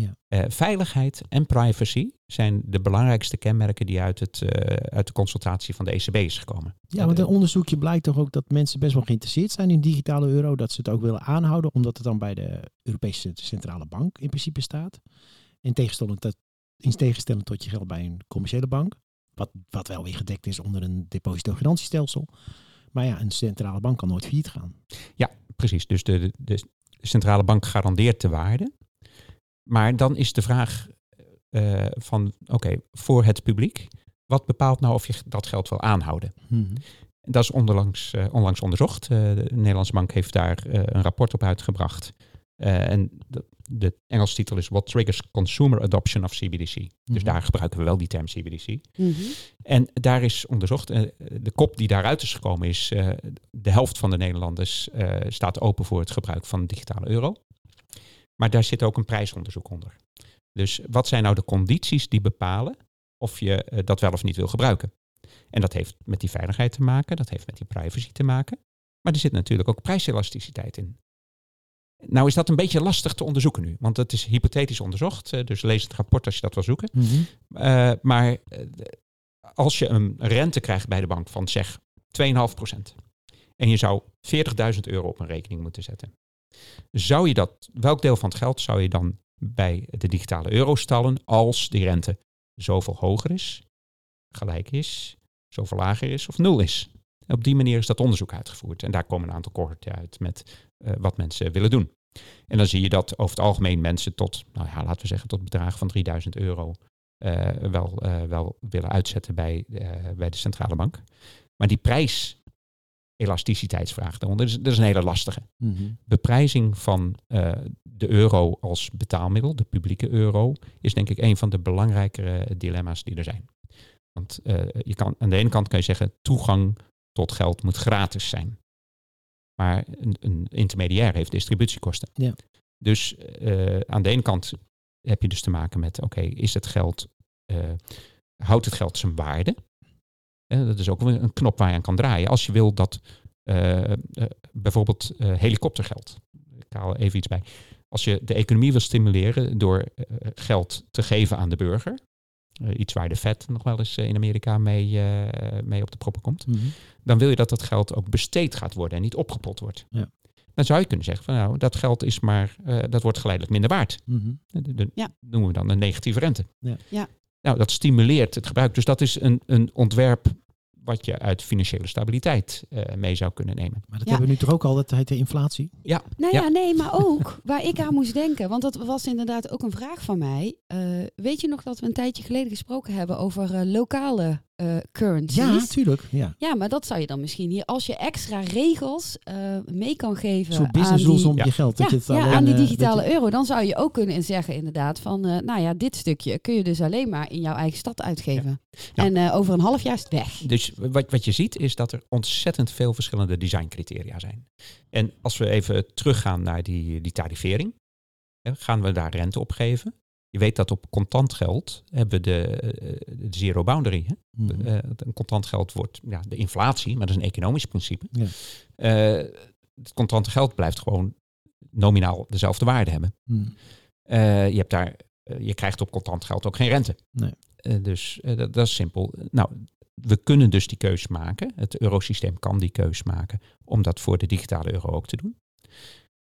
Ja. Uh, veiligheid en privacy zijn de belangrijkste kenmerken die uit, het, uh, uit de consultatie van de E C B is gekomen. Ja, want een onderzoekje blijkt toch ook dat mensen best wel geïnteresseerd zijn in digitale euro. Dat ze het ook willen aanhouden, omdat het dan bij de Europese Centrale Bank in principe staat. In tegenstelling tot, in tegenstelling tot je geld bij een commerciële bank. Wat, wat wel weer gedekt is onder een depositogarantiestelsel. Maar ja, een centrale bank kan nooit failliet gaan. Ja, precies. Dus de, de, de centrale bank garandeert de waarde. Maar dan is de vraag uh, van, oké, okay, voor het publiek, wat bepaalt nou of je dat geld wil aanhouden? Mm-hmm. Dat is onlangs, uh, onlangs onderzocht. Uh, de Nederlandse Bank heeft daar uh, een rapport op uitgebracht. Uh, en de, de Engelse titel is What Triggers Consumer Adoption of C B D C. Mm-hmm. Dus daar gebruiken we wel die term C B D C. Mm-hmm. En daar is onderzocht, uh, de kop die daaruit is gekomen is, uh, de helft van de Nederlanders uh, staat open voor het gebruik van digitale euro. Maar daar zit ook een prijsonderzoek onder. Dus wat zijn nou de condities die bepalen of je uh, dat wel of niet wil gebruiken? En dat heeft met die veiligheid te maken, dat heeft met die privacy te maken. Maar er zit natuurlijk ook prijselasticiteit in. Nou is dat een beetje lastig te onderzoeken nu, want dat is hypothetisch onderzocht. Uh, dus lees het rapport als je dat wil zoeken. Mm-hmm. Uh, maar uh, als je een rente krijgt bij de bank van zeg twee komma vijf procent en je zou veertigduizend euro op een rekening moeten zetten. Zou je dat, welk deel van het geld zou je dan bij de digitale euro stallen als die rente zoveel hoger is, gelijk is, zoveel lager is of nul is? Op die manier is dat onderzoek uitgevoerd. En daar komen een aantal cohorten uit met uh, wat mensen willen doen. En dan zie je dat over het algemeen mensen tot, nou ja, laten we zeggen, tot bedragen van drieduizend euro uh, wel, uh, wel willen uitzetten bij, uh, bij de centrale bank. Maar die prijs... elasticiteitsvraag daaronder. Dat is, dat is een hele lastige. Mm-hmm. Beprijzing van uh, de euro als betaalmiddel, de publieke euro, is denk ik een van de belangrijkere dilemma's die er zijn. Want uh, je kan, aan de ene kant kan je zeggen, toegang tot geld moet gratis zijn. Maar een, een intermediair heeft distributiekosten. Ja. Dus uh, aan de ene kant heb je dus te maken met, oké, okay, is het geld, uh, houdt het geld zijn waarde? Dat is ook een knop waar je aan kan draaien. Als je wil dat uh, uh, bijvoorbeeld uh, helikoptergeld. Ik haal even iets bij. Als je de economie wil stimuleren door uh, geld te geven aan de burger. Uh, iets waar de Fed nog wel eens uh, in Amerika mee, uh, mee op de proppen komt. Mm-hmm. Dan wil je dat dat geld ook besteed gaat worden en niet opgepot wordt. Ja. Dan zou je kunnen zeggen van nou, dat geld is maar, uh, dat wordt geleidelijk minder waard. Mm-hmm. Dat ja. noemen we dan een negatieve rente. Ja. Ja. Nou, dat stimuleert het gebruik. Dus dat is een, een ontwerp wat je uit financiële stabiliteit uh, mee zou kunnen nemen. Maar dat ja. hebben we nu toch ook al, dat heet de inflatie? Ja. Nou ja, ja, nee, maar ook waar ik aan moest denken. Want dat was inderdaad ook een vraag van mij. Uh, weet je nog dat we een tijdje geleden gesproken hebben over uh, lokale uh, currencies? Ja, natuurlijk. Ja. ja, maar dat zou je dan misschien hier, als je extra regels uh, mee kan geven Zo'n business rules om ja. je geld. Ja, dat je ja, alleen, aan die digitale uh, euro. Dan zou je ook kunnen zeggen inderdaad van, uh, nou ja, dit stukje kun je dus alleen maar in jouw eigen stad uitgeven. Ja. Nou, en uh, over een half jaar is het weg. Dus wat, wat je ziet is dat er ontzettend veel verschillende designcriteria zijn. En als we even teruggaan naar die, die tarivering, hè, gaan we daar rente op geven? Je weet dat op contant geld hebben we de, de zero boundary. Hè? Mm-hmm. Uh, contant geld wordt ja, de inflatie, maar dat is een economisch principe. Ja. Uh, het contante geld blijft gewoon nominaal dezelfde waarde hebben. Mm. Uh, je, hebt daar, uh, je krijgt op contant geld ook geen rente. Nee. Uh, dus uh, dat, dat is simpel. Nou, we kunnen dus die keus maken. Het eurosysteem kan die keus maken om dat voor de digitale euro ook te doen.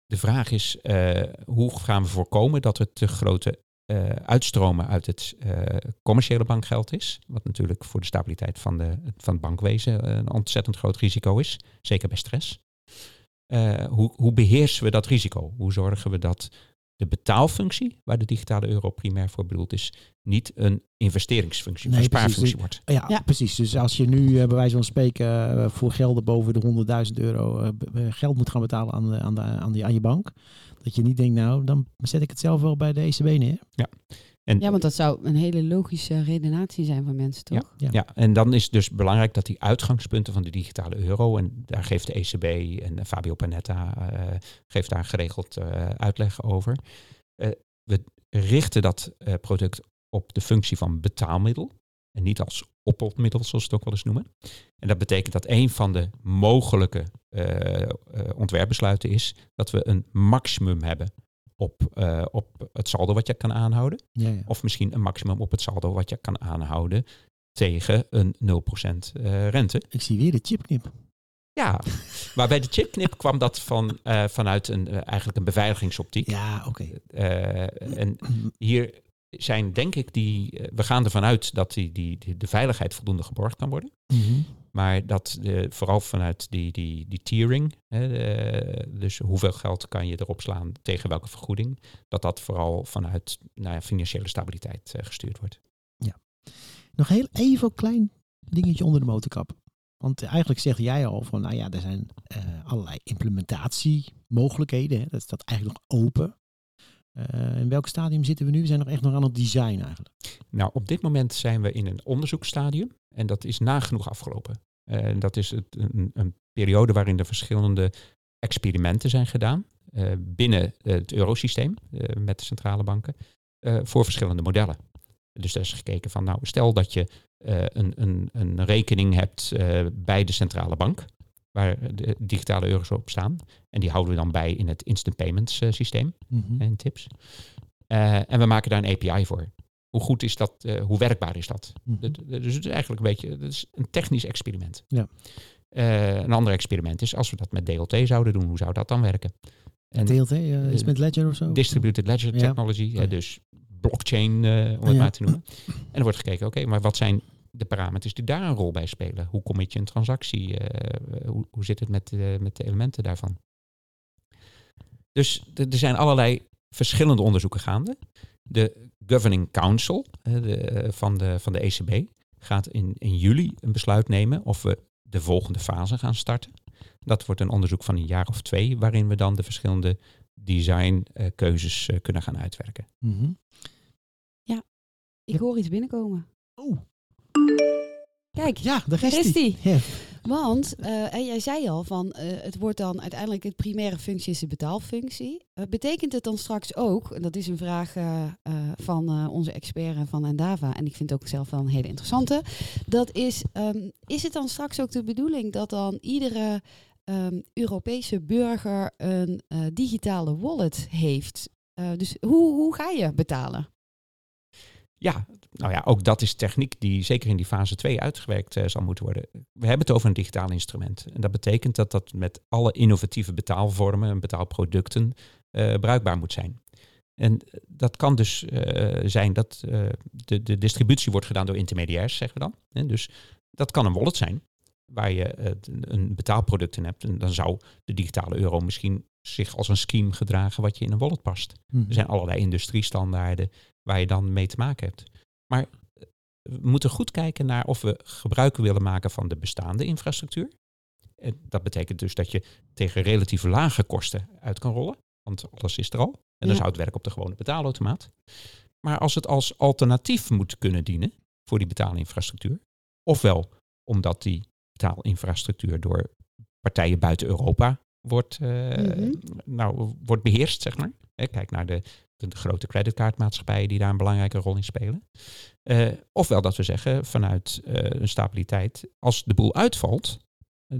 De vraag is, uh, hoe gaan we voorkomen dat er te grote uh, uitstromen uit het uh, commerciële bankgeld is? Wat natuurlijk voor de stabiliteit van, de, van het bankwezen een ontzettend groot risico is. Zeker bij stress. Uh, hoe, hoe beheersen we dat risico? Hoe zorgen we dat de betaalfunctie, waar de digitale euro primair voor bedoeld is, niet een investeringsfunctie, nee, een spaarfunctie wordt? Ja, ja, precies. Dus als je nu uh, bij wijze van spreken uh, voor gelden boven de honderdduizend euro uh, geld moet gaan betalen aan, de, aan, de, aan, die, aan je bank, dat je niet denkt, nou, dan zet ik het zelf wel bij de E C B neer. Ja, en, ja want dat zou een hele logische redenatie zijn voor mensen, toch? Ja, ja. ja, en dan is dus belangrijk dat die uitgangspunten van de digitale euro, en daar geeft de E C B en Fabio Panetta uh, geeft daar geregeld uh, uitleg over. Uh, we richten dat uh, product op de functie van betaalmiddel en niet als oppotmiddel, zoals we het ook wel eens noemen. En dat betekent dat een van de mogelijke uh, uh, ontwerpbesluiten is dat we een maximum hebben op, uh, op het saldo wat je kan aanhouden. Ja, ja. Of misschien een maximum op het saldo wat je kan aanhouden tegen een nul procent uh, rente. Ik zie weer de chipknip. Ja, maar bij de chipknip kwam dat van, uh, vanuit een, uh, eigenlijk een beveiligingsoptiek. Ja, oké. Okay. Uh, en hier zijn denk ik die... Uh, we gaan ervan uit dat die, die, die, de veiligheid voldoende geborgd kan worden. Mm-hmm. Maar dat de, vooral vanuit die, die, die tiering, hè, de, dus hoeveel geld kan je erop slaan tegen welke vergoeding, dat dat vooral vanuit nou ja, financiële stabiliteit uh, gestuurd wordt. Ja. Nog heel even een klein dingetje onder de motorkap. Want eigenlijk zeg jij al van, nou ja, er zijn uh, allerlei implementatiemogelijkheden. Hè? Dat staat eigenlijk nog open. Uh, in welk stadium zitten we nu? We zijn nog echt nog aan het design eigenlijk. Nou, op dit moment zijn we in een onderzoeksstadium. En dat is nagenoeg afgelopen. Uh, dat is het, een, een periode waarin er verschillende experimenten zijn gedaan. Uh, binnen het eurosysteem, uh, met de centrale banken. Uh, voor verschillende modellen. Dus daar is gekeken van, nou, stel dat je uh, een, een, een rekening hebt uh, bij de centrale bank, waar de digitale euro's op staan. En die houden we dan bij in het instant payments uh, systeem. Mm-hmm. En tips. Uh, en we maken daar een A P I voor. Hoe goed is dat? Uh, hoe werkbaar is dat? Mm-hmm. Dus het is eigenlijk een beetje het is een technisch experiment. Ja. Uh, een ander experiment is, als we dat met D L T zouden doen, hoe zou dat dan werken? En D L T uh, is met ledger of zo? Distributed ledger ja. technology. Ja. Uh, dus blockchain, uh, om het ja. maar te noemen. En er wordt gekeken, oké, okay, maar wat zijn de parameters die daar een rol bij spelen? Hoe commit je een transactie? Uh, hoe, hoe zit het met, uh, met de elementen daarvan? Dus d- er zijn allerlei verschillende onderzoeken gaande. De Governing Council uh, de, uh, van, de, van de E C B gaat in, in juli een besluit nemen of we de volgende fase gaan starten. Dat wordt een onderzoek van een jaar of twee, waarin we dan de verschillende designkeuzes uh, uh, kunnen gaan uitwerken. Mm-hmm. Ja, ik hoor iets binnenkomen. Oh. Kijk, ja, daar is die. Ja. Want uh, jij zei al van uh, het wordt dan uiteindelijk het primaire functie is de betaalfunctie. Uh, betekent het dan straks ook, en dat is een vraag uh, uh, van uh, onze expert van Endava, en ik vind het ook zelf wel een hele interessante, dat is, um, is het dan straks ook de bedoeling dat dan iedere um, Europese burger een uh, digitale wallet heeft? Uh, dus hoe, hoe ga je betalen? Ja, nou ja, ook dat is techniek die zeker in die fase twee uitgewerkt uh, zal moeten worden. We hebben het over een digitaal instrument. En dat betekent dat dat met alle innovatieve betaalvormen en betaalproducten uh, bruikbaar moet zijn. En dat kan dus uh, zijn dat uh, de, de distributie wordt gedaan door intermediairs, zeggen we dan. En dus dat kan een wallet zijn waar je uh, een betaalproduct in hebt. En dan zou de digitale euro misschien zich als een scheme gedragen wat je in een wallet past. Hmm. Er zijn allerlei industriestandaarden waar je dan mee te maken hebt. Maar we moeten goed kijken naar of we gebruik willen maken van de bestaande infrastructuur. En dat betekent dus dat je tegen relatief lage kosten uit kan rollen. Want alles is er al. En ja. dan zou het werken op de gewone betaalautomaat. Maar als het als alternatief moet kunnen dienen voor die betaalinfrastructuur. Ofwel omdat die betaalinfrastructuur door partijen buiten Europa wordt, uh, mm-hmm. nou, wordt beheerst, zeg maar. Kijk naar de de, de grote creditcardmaatschappijen die daar een belangrijke rol in spelen. Uh, ofwel dat we zeggen vanuit uh, een stabiliteit, als de boel uitvalt,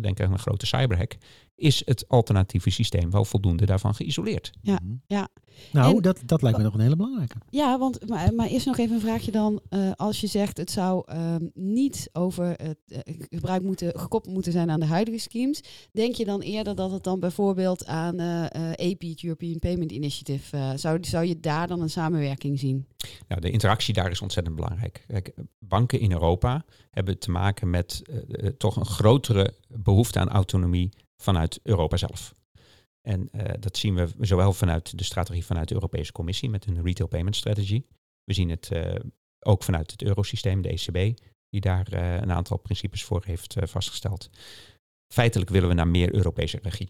denk aan een grote cyberhack, is het alternatieve systeem wel voldoende daarvan geïsoleerd. Ja, ja. Nou, en, dat, dat lijkt me nog een hele belangrijke. Ja, want maar, maar eerst nog even een vraagje dan. Uh, als je zegt het zou uh, niet over het uh, gebruik moeten, gekoppeld moeten zijn aan de huidige schemes, denk je dan eerder dat het dan bijvoorbeeld aan uh, E P I, het European Payment Initiative, uh, zou, zou je daar dan een samenwerking zien? Nou, de interactie daar is ontzettend belangrijk. Kijk, banken in Europa hebben te maken met uh, toch een grotere behoefte aan autonomie vanuit Europa zelf. En uh, dat zien we zowel vanuit de strategie vanuit de Europese Commissie met een retail payment strategy. We zien het uh, ook vanuit het Eurosysteem, de E C B, die daar uh, een aantal principes voor heeft uh, vastgesteld. Feitelijk willen we naar meer Europese regie.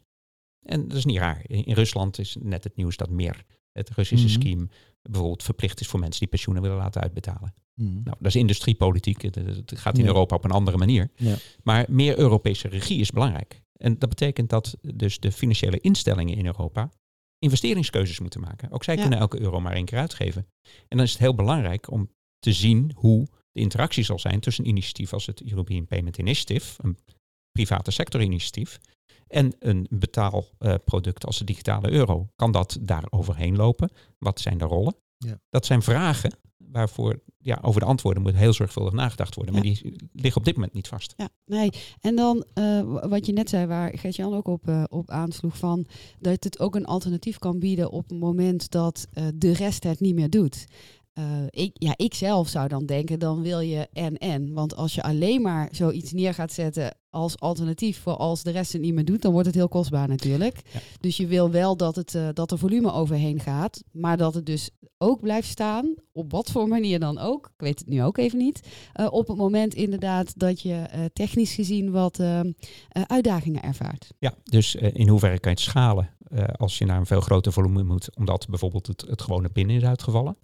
En dat is niet raar. In, in Rusland is net het nieuws dat meer het Russische mm-hmm. scheme bijvoorbeeld verplicht is voor mensen die pensioenen willen laten uitbetalen. Mm. Nou, dat is industriepolitiek. Het gaat in ja. Europa op een andere manier. Ja. Maar meer Europese regie is belangrijk. En dat betekent dat dus de financiële instellingen in Europa investeringskeuzes moeten maken. Ook zij ja. kunnen elke euro maar één keer uitgeven. En dan is het heel belangrijk om te zien hoe de interactie zal zijn tussen een initiatief als het European Payment Initiative, een private sector initiatief, en een betaalproduct uh, als de digitale euro. Kan dat daar overheen lopen? Wat zijn de rollen? Ja. Dat zijn vragen waarvoor ja, over de antwoorden moet heel zorgvuldig nagedacht worden. Ja. Maar die liggen op dit moment niet vast. Ja, nee. En dan uh, wat je net zei, waar Gert-Jan ook op, uh, op aansloeg, van dat het ook een alternatief kan bieden op het moment dat uh, de rest het niet meer doet. Uh, ik, ja, ik zelf zou dan denken, dan wil je en-en. Want als je alleen maar zoiets neer gaat zetten als alternatief voor als de rest het niet meer doet, dan wordt het heel kostbaar natuurlijk. Ja. Dus je wil wel dat, het, uh, dat er volume overheen gaat, maar dat het dus ook blijft staan, op wat voor manier dan ook, ik weet het nu ook even niet, uh, op het moment inderdaad dat je uh, technisch gezien wat uh, uh, uitdagingen ervaart. Ja, dus uh, in hoeverre kan je het schalen uh, als je naar een veel groter volume moet, omdat bijvoorbeeld het, het gewone pinnen is uitgevallen.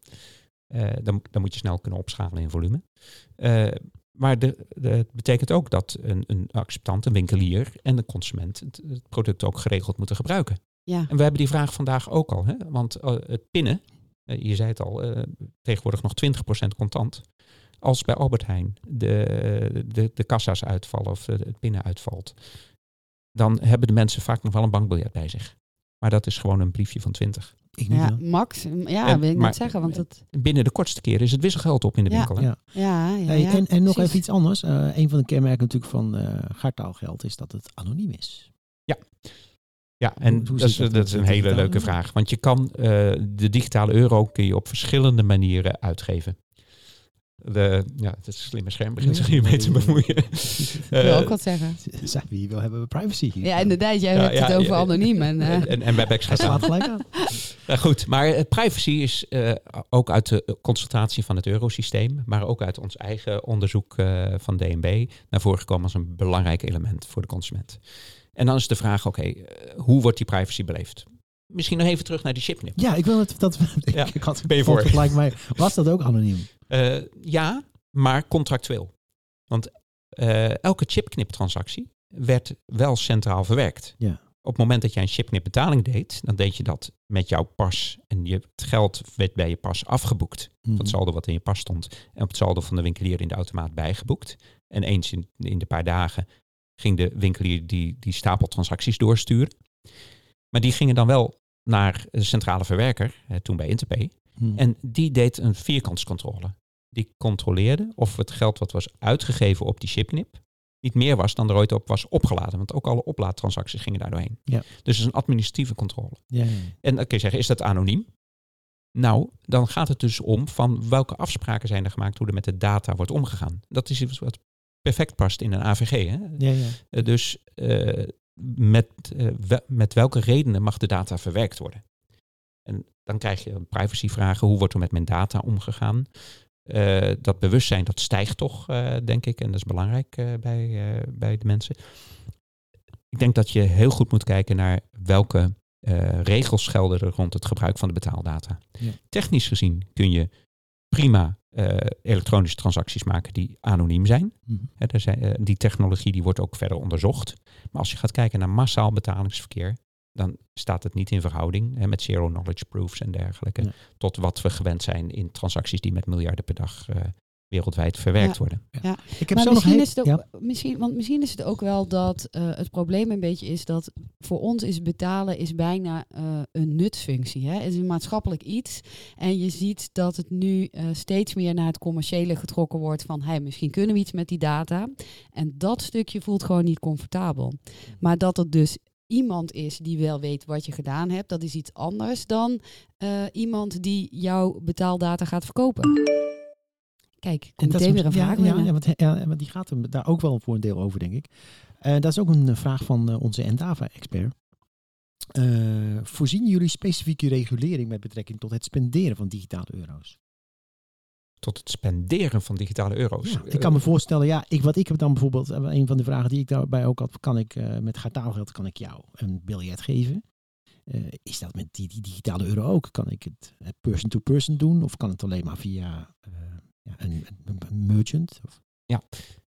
Uh, dan, dan moet je snel kunnen opschalen in volume. Uh, maar het betekent ook dat een, een acceptant, een winkelier en de consument het, het product ook geregeld moeten gebruiken. Ja. En we hebben die vraag vandaag ook al. Hè? Want uh, het pinnen, uh, je zei het al, uh, tegenwoordig nog twintig procent contant. Als bij Albert Heijn de, de, de kassa's uitvallen of uh, het pinnen uitvalt, dan hebben de mensen vaak nog wel een bankbiljet bij zich. Maar dat is gewoon een briefje van twintig. Ik ja, niet, max. Ja, en, wil ik maar, niet zeggen. Want dat... Binnen de kortste keer is het wisselgeld op in de ja, winkel. Hè? Ja. Ja, ja, hey, ja, en en precies. Nog even iets anders. Uh, een van de kenmerken natuurlijk van uh, gaartaalgeld is dat het anoniem is. Ja, ja en dat is, dat, dat is een hele digitale? leuke vraag. Want je kan uh, de digitale euro kun je op verschillende manieren uitgeven. De, ja, het is een slimme scherm, begint zich hiermee te bemoeien. Ik wil uh, ook wat zeggen. Wie wil hebben we privacy hier? Ja, inderdaad. Jij ja, hebt ja, het over ja, anoniem. En, uh. en, en, en Webex gaat aan. Gelijk aan. Ja, goed, maar privacy is uh, ook uit de consultatie van het eurosysteem, maar ook uit ons eigen onderzoek uh, van D N B naar voren gekomen als een belangrijk element voor de consument. En dan is de vraag, oké, okay, hoe wordt die privacy beleefd? Misschien nog even terug naar die chipnip. Ja, ik wil het, dat... Ja, ik had ben je voor. Gelijk, maar was dat ook anoniem? Uh, ja, maar contractueel. Want uh, elke chipkniptransactie werd wel centraal verwerkt. Ja. Op het moment dat jij een chipknipbetaling deed, dan deed je dat met jouw pas. En je, het geld werd bij je pas afgeboekt. Mm-hmm. Dat saldo wat in je pas stond. En op het saldo van de winkelier in de automaat bijgeboekt. En eens in, in de paar dagen ging de winkelier die, die stapel transacties doorsturen. Maar die gingen dan wel naar de centrale verwerker, eh, toen bij Interpay. Hmm. En die deed een vierkantscontrole. Die controleerde of het geld wat was uitgegeven op die chipknip niet meer was dan er ooit op was opgeladen. Want ook alle oplaadtransacties gingen daar doorheen. Ja. Dus het is een administratieve controle. Ja, ja. En dan kun je zeggen, is dat anoniem? Nou, dan gaat het dus om van welke afspraken zijn er gemaakt, hoe er met de data wordt omgegaan. Dat is iets wat perfect past in een A V G. Hè? Ja, ja. Uh, dus... Uh, Met, uh, we, met welke redenen mag de data verwerkt worden? En dan krijg je privacyvragen. Hoe wordt er met mijn data omgegaan? Uh, dat bewustzijn, dat stijgt toch, uh, denk ik. En dat is belangrijk uh, bij, uh, bij de mensen. Ik denk dat je heel goed moet kijken naar welke uh, regels gelden er rond het gebruik van de betaaldata. Ja. Technisch gezien kun je prima uh, elektronische transacties maken die anoniem zijn. Mm-hmm. He, daar zijn uh, die technologie die wordt ook verder onderzocht. Maar als je gaat kijken naar massaal betalingsverkeer, dan staat het niet in verhouding, hè, met zero knowledge proofs en dergelijke, ja, tot wat we gewend zijn in transacties die met miljarden per dag uh, wereldwijd verwerkt ja, worden. Ja. Ja. Ik heb maar zo misschien, nog... is het ook, ja. misschien, want misschien is het ook wel dat uh, het probleem een beetje is dat voor ons is betalen is bijna uh, een nutsfunctie. Hè? Het is een maatschappelijk iets. En je ziet dat het nu uh, steeds meer naar het commerciële getrokken wordt van hey, misschien kunnen we iets met die data. En dat stukje voelt gewoon niet comfortabel. Maar dat het dus iemand is die wel weet wat je gedaan hebt, dat is iets anders dan uh, iemand die jouw betaaldata gaat verkopen. Kijk, komt meteen weer een vraag. Ja, ja, ja, want, ja, want die gaat hem daar ook wel voor een deel over, denk ik. Uh, dat is ook een vraag van uh, onze Endava-expert. Uh, voorzien jullie specifieke regulering met betrekking tot het spenderen van digitale euro's? Tot het spenderen van digitale euro's? Ja, ik kan me voorstellen, ja, ik, wat ik heb dan bijvoorbeeld, een van de vragen die ik daarbij ook had, kan ik uh, met gartaalgeld kan ik jou een biljet geven? Uh, is dat met die, die digitale euro ook? Kan ik het uh, person-to-person doen? Of kan het alleen maar via... Uh, Ja, een, een, een merchant? Of? Ja,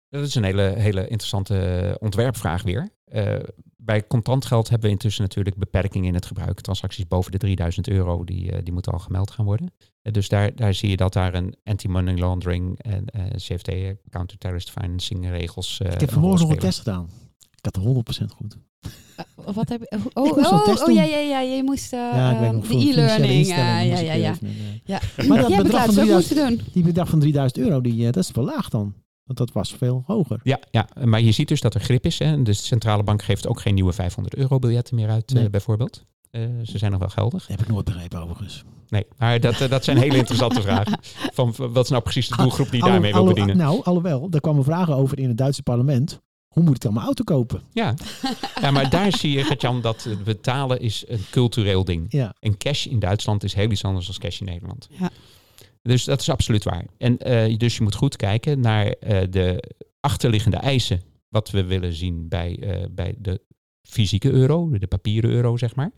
dat is een hele, hele interessante ontwerpvraag weer. Uh, bij contant geld hebben we intussen natuurlijk beperkingen in het gebruik. Transacties boven de drieduizend euro, die, uh, die moeten al gemeld gaan worden. Uh, dus daar, daar zie je dat daar een anti-money laundering en uh, C F T, uh, counter-terrorist financing regels... Uh, ik heb vanmorgen nog een test gedaan. Ik had honderd procent goed. Uh, wat heb je? Oh, ik moest oh, oh, oh ja, ja, ja, je moest uh, ja, um, de e-learning. Uh, ja, ja, ja, ja. Nemen, ja. ja. Maar dat ja, bedrag, van drieduizend, die bedrag van drieduizend euro, die, uh, dat is wel laag dan. Want dat was veel hoger. Ja, ja, maar je ziet dus dat er grip is. Hè. De centrale bank geeft ook geen nieuwe vijfhonderd euro biljetten meer uit, nee. uh, bijvoorbeeld. Uh, ze zijn nog wel geldig. Dat heb ik nooit begrepen, overigens. Nee, maar dat, uh, dat zijn hele interessante vragen. Van, wat is nou precies de doelgroep die je daarmee wil bedienen? Nou, alhoewel, daar kwamen vragen over in het Duitse parlement. Hoe moet ik dan mijn auto kopen? Ja, ja, maar daar zie je, Gert-Jan, dat betalen is een cultureel ding. Ja. En cash in Duitsland is heel iets anders dan cash in Nederland. Ja. Dus dat is absoluut waar. En uh, dus je moet goed kijken naar uh, de achterliggende eisen. Wat we willen zien bij, uh, bij de fysieke euro, de papieren euro, zeg maar.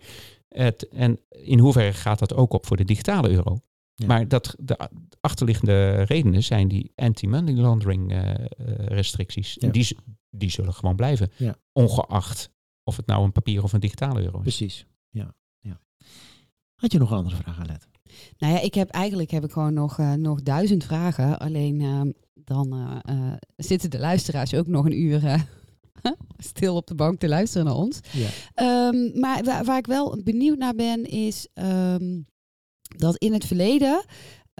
Het, en in hoeverre gaat dat ook op voor de digitale euro? Ja. Maar dat, de achterliggende redenen zijn die anti-money laundering uh, restricties. Ja. Die, die zullen gewoon blijven. Ja. Ongeacht of het nou een papier of een digitale euro is. Precies. Ja. Ja. Had je nog een andere vraag, Alet? Nou ja, ik heb eigenlijk heb ik gewoon nog, uh, nog duizend vragen. Alleen uh, dan uh, uh, zitten de luisteraars ook nog een uur... Uh, stil op de bank te luisteren naar ons. Ja. Um, maar waar, waar ik wel benieuwd naar ben is... Um, dat in het verleden,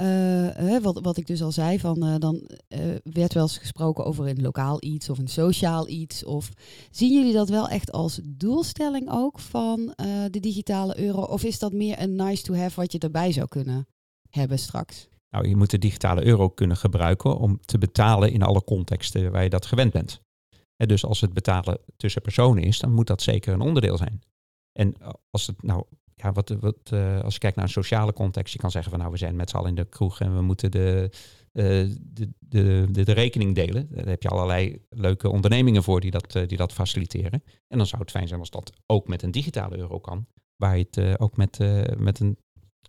uh, wat, wat ik dus al zei, van, uh, dan uh, werd wel eens gesproken over een lokaal iets of een sociaal iets. Of zien jullie dat wel echt als doelstelling ook van uh, de digitale euro? Of is dat meer een nice to have wat je erbij zou kunnen hebben straks? Nou, je moet de digitale euro kunnen gebruiken om te betalen in alle contexten waar je dat gewend bent. En dus als het betalen tussen personen is, dan moet dat zeker een onderdeel zijn. En als het nou... Ja, wat, wat, uh, als je kijkt naar een sociale context, je kan zeggen van nou, we zijn met z'n allen in de kroeg en we moeten de, uh, de, de, de, de rekening delen. Daar heb je allerlei leuke ondernemingen voor die dat, uh, die dat faciliteren. En dan zou het fijn zijn als dat ook met een digitale euro kan, waar je het uh, ook met, uh, met een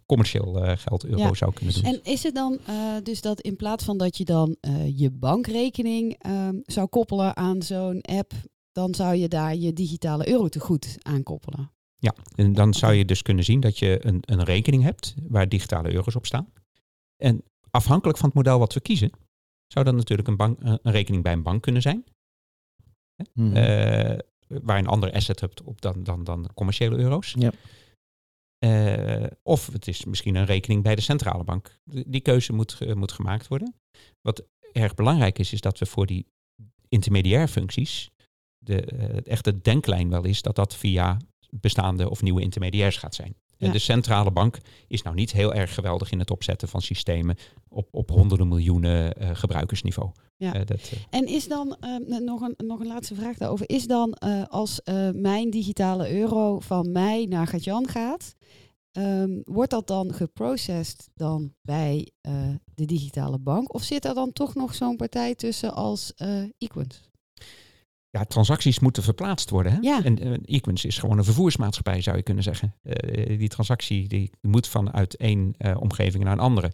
commercieel uh, geld euro ja. zou kunnen doen. En is het dan uh, dus dat in plaats van dat je dan uh, je bankrekening uh, zou koppelen aan zo'n app, dan zou je daar je digitale euro tegoed aan koppelen? Ja, en dan zou je dus kunnen zien dat je een, een rekening hebt waar digitale euro's op staan. En afhankelijk van het model wat we kiezen, zou dat natuurlijk een, bank, een rekening bij een bank kunnen zijn. Mm-hmm. Uh, waar je een ander asset hebt op dan, dan, dan commerciële euro's. Ja. Uh, of het is misschien een rekening bij de centrale bank. Die keuze moet, uh, moet gemaakt worden. Wat erg belangrijk is, is dat we voor die intermediair functies, de, uh, het echte denklijn wel is dat dat via... bestaande of nieuwe intermediairs gaat zijn. En ja. de centrale bank is nou niet heel erg geweldig in het opzetten van systemen op, op honderden miljoenen uh, gebruikersniveau. Ja. Uh, dat, uh... En is dan, uh, nog, een, nog een laatste vraag daarover, is dan uh, als uh, mijn digitale euro van mij naar Gert-Jan gaat, um, wordt dat dan geprocessed dan bij uh, de digitale bank? Of zit er dan toch nog zo'n partij tussen als uh, Equens? Ja, transacties moeten verplaatst worden. Hè? Ja. En uh, Equens is gewoon een vervoersmaatschappij, zou je kunnen zeggen. Uh, die transactie die moet vanuit één uh, omgeving naar een andere.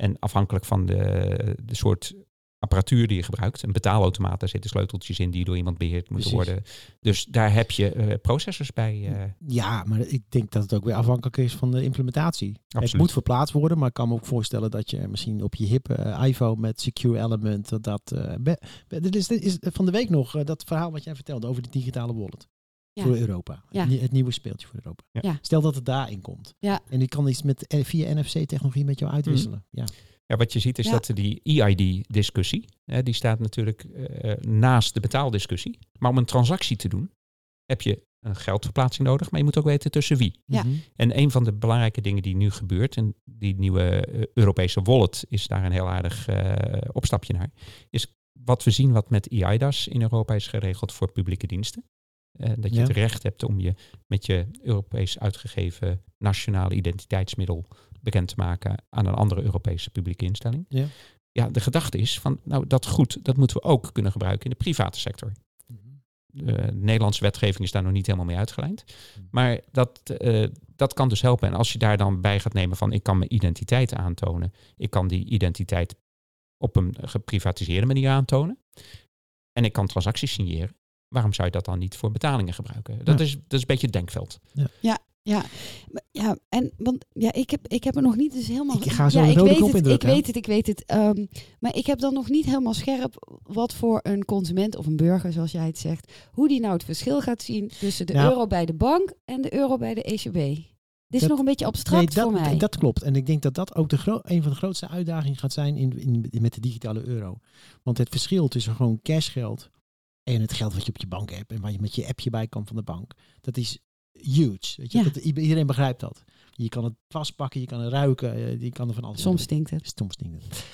En afhankelijk van de, de soort apparatuur die je gebruikt. Een betaalautomaat, daar zitten sleuteltjes in die door iemand beheerd moeten Precies. worden. Dus daar heb je uh, processors bij. Uh... Ja, maar ik denk dat het ook weer afhankelijk is van de implementatie. Absoluut. Het moet verplaatst worden, maar ik kan me ook voorstellen dat je misschien op je hip uh, iPhone met Secure Element, dat uh, be, be, dit is, dit is van de week nog uh, dat verhaal wat jij vertelde over de digitale wallet. Ja. Voor Europa. Ja. Het nieuwe speeltje voor Europa. Ja. Ja. Stel dat het daarin komt. Ja. En die kan iets met via N F C-technologie met jou uitwisselen. Mm. Ja. Ja, wat je ziet is ja. dat die E I D-discussie, hè, die staat natuurlijk uh, naast de betaaldiscussie. Maar om een transactie te doen, heb je een geldverplaatsing nodig, maar je moet ook weten tussen wie. Ja. En een van de belangrijke dingen die nu gebeurt, en die nieuwe uh, Europese wallet is daar een heel aardig uh, opstapje naar, is wat we zien wat met E I D A S in Europa is geregeld voor publieke diensten. Uh, dat je ja. het recht hebt om je met je Europees uitgegeven nationale identiteitsmiddel bekend te maken aan een andere Europese publieke instelling. Ja, ja de gedachte is van, nou dat goed, dat moeten we ook kunnen gebruiken in de private sector. Mm-hmm. Uh, de Nederlandse wetgeving is daar nog niet helemaal mee uitgelijnd. Mm-hmm. Maar dat, uh, dat kan dus helpen. En als je daar dan bij gaat nemen van, ik kan mijn identiteit aantonen. Ik kan die identiteit op een geprivatiseerde manier aantonen. En ik kan transacties signeren. Waarom zou je dat dan niet voor betalingen gebruiken? Dat, ja. is, dat is een beetje het denkveld. Ja. ja. Ja, ja, en want ja, ik heb ik heb er nog niet dus helemaal. Ik ga zo ja, ik weet het, indruk, ik, weet het, ik weet het, ik weet het. Maar ik heb dan nog niet helemaal scherp wat voor een consument of een burger, zoals jij het zegt, hoe die nou het verschil gaat zien tussen de nou, euro bij de bank en de euro bij de E C B. Dit is dat, nog een beetje abstract nee, dat, voor mij. Dat klopt. En ik denk dat dat ook de gro- een van de grootste uitdagingen gaat zijn in, in, in met de digitale euro. Want het verschil tussen gewoon cashgeld en het geld wat je op je bank hebt en waar je met je appje bij kan van de bank, dat is huge. Weet je? Ja. Dat, iedereen begrijpt dat. Je kan het vastpakken, je kan het ruiken, je kan er van alles. Soms stinkt het. Soms stinkt het.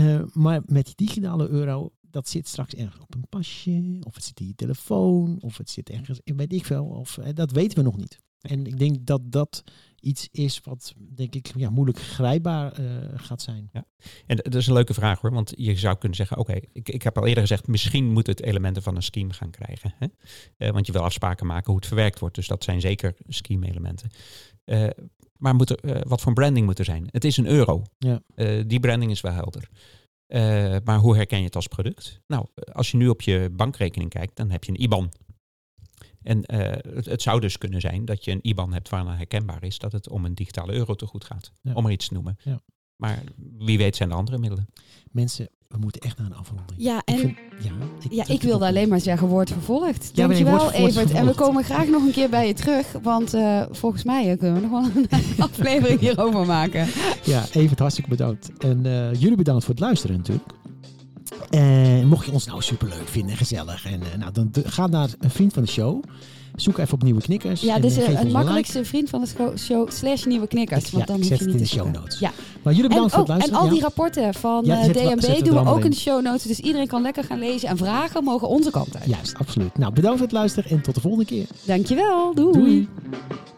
Uh, maar met die digitale euro, dat zit straks ergens op een pasje, of het zit in je telefoon, of het zit ergens, weet ik veel, of uh, dat weten we nog niet. En ik denk dat dat iets is wat, denk ik, ja, moeilijk grijpbaar uh, gaat zijn. Ja. En dat is een leuke vraag hoor, want je zou kunnen zeggen, oké, okay, ik, ik heb al eerder gezegd, misschien moet het elementen van een scheme gaan krijgen. Hè? Uh, want je wil afspraken maken hoe het verwerkt wordt, dus dat zijn zeker scheme-elementen. Uh, maar moet er, uh, wat voor branding moet er zijn? Het is een euro. Ja. Uh, die branding is wel helder. Uh, maar hoe herken je het als product? Nou, als je nu op je bankrekening kijkt, dan heb je een I B A N. En uh, het, het zou dus kunnen zijn dat je een I B A N hebt waarna herkenbaar is dat het om een digitale euro te goed gaat. Ja. Om er iets te noemen. Ja. Maar wie weet zijn er andere middelen. Mensen, we moeten echt naar een afronding. Ja, en ik, vind, ja, ik, ja, ik wilde alleen maar zeggen, wordt vervolgd. Ja, dankjewel, Evert. Vervolgd. En we komen graag nog een keer bij je terug. Want uh, volgens mij uh, kunnen we nog wel een aflevering hierover maken. Ja, Evert, hartstikke bedankt. En uh, jullie bedankt voor het luisteren natuurlijk. En mocht je ons nou superleuk vinden en gezellig, en, nou, dan d- ga naar een vriend van de show. Zoek even op Nieuwe Knikkers. Ja, dit is uh, het makkelijkste like. Vriend van de scho- show slash Nieuwe Knikkers. Ik, want ja, dan ik zet het in de show notes. Ja. Maar jullie bedankt en, voor het luisteren. En al die rapporten van ja, uh, D N B doen we ook in de show notes. Dus iedereen kan lekker gaan lezen en vragen mogen onze kant uit. Juist, absoluut. Nou, bedankt voor het luisteren en tot de volgende keer. Dankjewel. Doei. Doei.